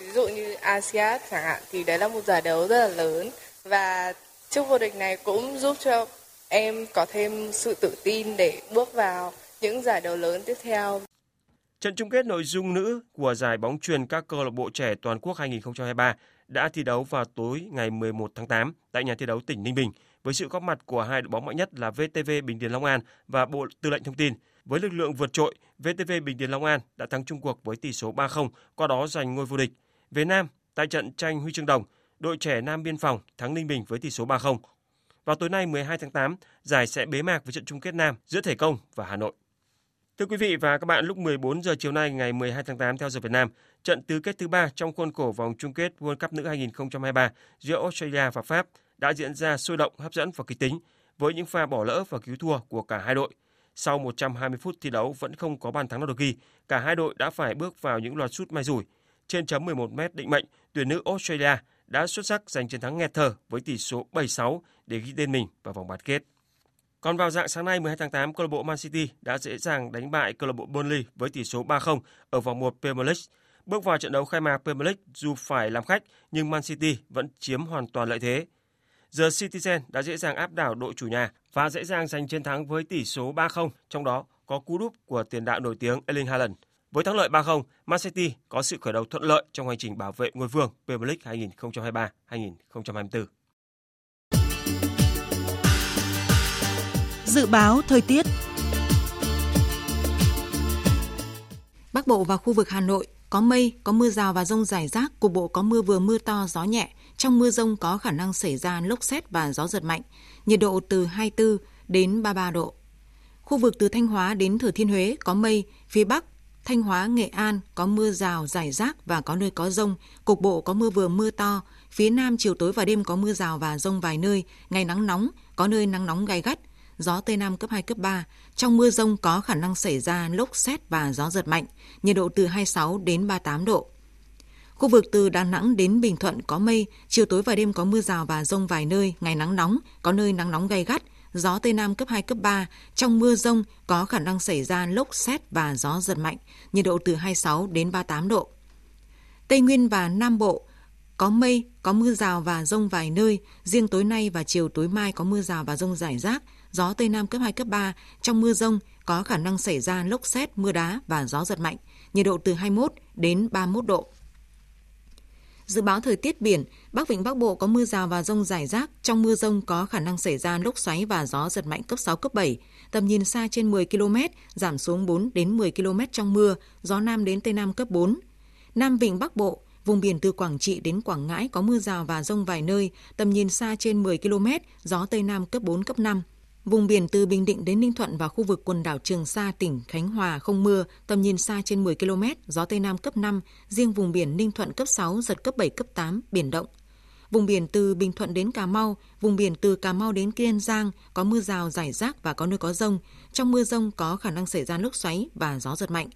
ví dụ như a si a đ chẳng hạn, thì đấy là một giải đấu rất là lớn và chức vô địch này cũng giúp cho em có thêm sự tự tin để bước vào những giải đấu lớn tiếp theo." Trận chung kết nội dung nữ của giải bóng chuyền các câu lạc bộ trẻ toàn quốc hai không hai ba đã thi đấu vào tối ngày mười một tháng tám tại nhà thi đấu tỉnh Ninh Bình với sự góp mặt của hai đội bóng mạnh nhất là vê tê vê Bình Điền Long An và Bộ Tư lệnh Thông tin. Với lực lượng vượt trội, vê tê vê Bình Điền Long An đã thắng chung cuộc với tỷ số ba không, qua đó giành ngôi vô địch. Về nam, tại trận tranh huy chương đồng, đội trẻ Nam Biên Phòng thắng Ninh Bình với tỷ số ba không. Vào tối nay mười hai tháng tám, giải sẽ bế mạc với trận chung kết nam giữa Thể Công và Hà Nội. Thưa quý vị và các bạn, lúc mười bốn giờ chiều nay ngày mười hai tháng tám theo giờ Việt Nam, trận tứ kết thứ ba trong khuôn khổ vòng chung kết World Cup nữ hai không hai ba giữa Australia và Pháp đã diễn ra sôi động, hấp dẫn và kịch tính với những pha bỏ lỡ và cứu thua của cả hai đội. Sau một trăm hai mươi phút thi đấu vẫn không có bàn thắng nào được ghi, cả hai đội đã phải bước vào những loạt sút may rủi. Trên chấm mười một mét định mệnh, tuyển nữ Australia đã xuất sắc giành chiến thắng nghẹt thở với tỷ số bảy sáu để ghi tên mình vào vòng bán kết. Còn vào rạng sáng nay mười hai tháng tám, câu lạc bộ Man City đã dễ dàng đánh bại câu lạc bộ Burnley với tỷ số ba không ở vòng một Premier League. Bước vào trận đấu khai mạc Premier League dù phải làm khách nhưng Man City vẫn chiếm hoàn toàn lợi thế. The Citizen đã dễ dàng áp đảo đội chủ nhà và dễ dàng giành chiến thắng với tỷ số ba không, trong đó có cú đúp của tiền đạo nổi tiếng Erling Haaland. Với thắng lợi ba không, Man City có sự khởi đầu thuận lợi trong hành trình bảo vệ ngôi vương Premier League hai không hai ba hai không hai tư. Dự báo thời tiết. Bắc Bộ và khu vực Hà Nội có mây, có mưa rào và dông rải rác, cục bộ có mưa vừa mưa to, gió nhẹ. Trong mưa dông có khả năng xảy ra lốc sét và gió giật mạnh. Nhiệt độ từ hai mươi tư đến ba mươi ba độ. Khu vực từ Thanh Hóa đến Thừa Thiên Huế có mây, phía Bắc Thanh Hóa, Nghệ An có mưa rào, rải rác và có nơi có dông, cục bộ có mưa vừa mưa to. Phía Nam chiều tối và đêm có mưa rào và dông vài nơi, ngày nắng nóng, có nơi nắng nóng gay gắt, gió Tây Nam cấp hai, cấp ba. Trong mưa dông có khả năng xảy ra lốc sét và gió giật mạnh, nhiệt độ từ hai mươi sáu đến ba mươi tám độ. Khu vực từ Đà Nẵng đến Bình Thuận có mây, chiều tối và đêm có mưa rào và dông vài nơi, ngày nắng nóng, có nơi nắng nóng gay gắt, gió Tây Nam cấp hai, cấp ba. Trong mưa dông có khả năng xảy ra lốc sét và gió giật mạnh, nhiệt độ từ hai mươi sáu đến ba mươi tám độ. Tây Nguyên và Nam Bộ có mây, có mưa rào và dông vài nơi, riêng tối nay và chiều tối mai có mưa rào và dông rải rác, gió Tây Nam cấp hai, cấp ba. Trong mưa dông có khả năng xảy ra lốc sét, mưa đá và gió giật mạnh, nhiệt độ từ hai mươi mốt đến ba mươi mốt độ. Dự báo thời tiết biển, Bắc Vịnh Bắc Bộ có mưa rào và dông rải rác, trong mưa dông có khả năng xảy ra lốc xoáy và gió giật mạnh cấp sáu, cấp bảy, tầm nhìn xa trên mười ki-lô-mét, giảm xuống bốn đến mười ki-lô-mét trong mưa, gió Nam đến Tây Nam cấp bốn. Nam Vịnh Bắc Bộ, vùng biển từ Quảng Trị đến Quảng Ngãi có mưa rào và dông vài nơi, tầm nhìn xa trên mười ki-lô-mét, gió Tây Nam cấp bốn, cấp năm. Vùng biển từ Bình Định đến Ninh Thuận và khu vực quần đảo Trường Sa, tỉnh Khánh Hòa không mưa, tầm nhìn xa trên mười ki-lô-mét, gió Tây Nam cấp năm, riêng vùng biển Ninh Thuận cấp sáu, giật cấp bảy, cấp tám, biển động. Vùng biển từ Bình Thuận đến Cà Mau, vùng biển từ Cà Mau đến Kiên Giang có mưa rào rải rác và có nơi có dông. Trong mưa dông có khả năng xảy ra lốc xoáy và gió giật mạnh.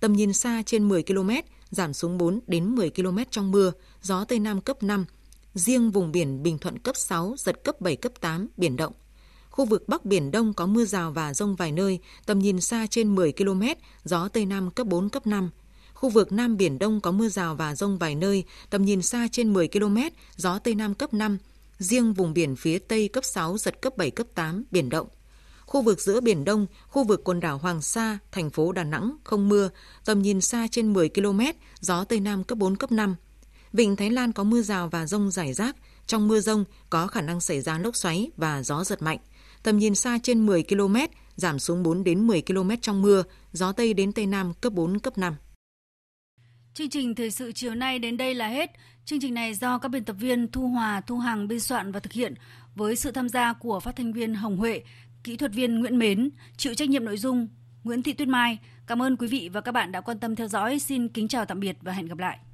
Tầm nhìn xa trên mười ki-lô-mét, giảm xuống bốn đến mười ki-lô-mét trong mưa, gió Tây Nam cấp năm, riêng vùng biển Bình Thuận cấp sáu, giật cấp bảy, cấp tám, biển động. Khu vực Bắc Biển Đông có mưa rào và dông vài nơi, tầm nhìn xa trên mười ki-lô-mét, gió Tây Nam cấp bốn, cấp năm. Khu vực Nam Biển Đông có mưa rào và dông vài nơi, tầm nhìn xa trên mười ki-lô-mét, gió Tây Nam cấp năm. Riêng vùng biển phía Tây cấp sáu, giật cấp bảy, cấp tám, biển động. Khu vực giữa Biển Đông, khu vực quần đảo Hoàng Sa, thành phố Đà Nẵng không mưa, tầm nhìn xa trên mười ki-lô-mét, gió Tây Nam cấp bốn, cấp năm. Vịnh Thái Lan có mưa rào và dông rải rác, trong mưa dông có khả năng xảy ra lốc xoáy và gió giật mạnh. Tầm nhìn xa trên mười ki-lô-mét, giảm xuống bốn đến mười ki-lô-mét trong mưa, gió Tây đến Tây Nam cấp bốn, cấp năm. Chương trình Thời sự chiều nay đến đây là hết. Chương trình này do các biên tập viên Thu Hòa, Thu Hằng biên soạn và thực hiện với sự tham gia của phát thanh viên Hồng Huệ, kỹ thuật viên Nguyễn Mến, chịu trách nhiệm nội dung Nguyễn Thị Tuyết Mai. Cảm ơn quý vị và các bạn đã quan tâm theo dõi. Xin kính chào tạm biệt và hẹn gặp lại.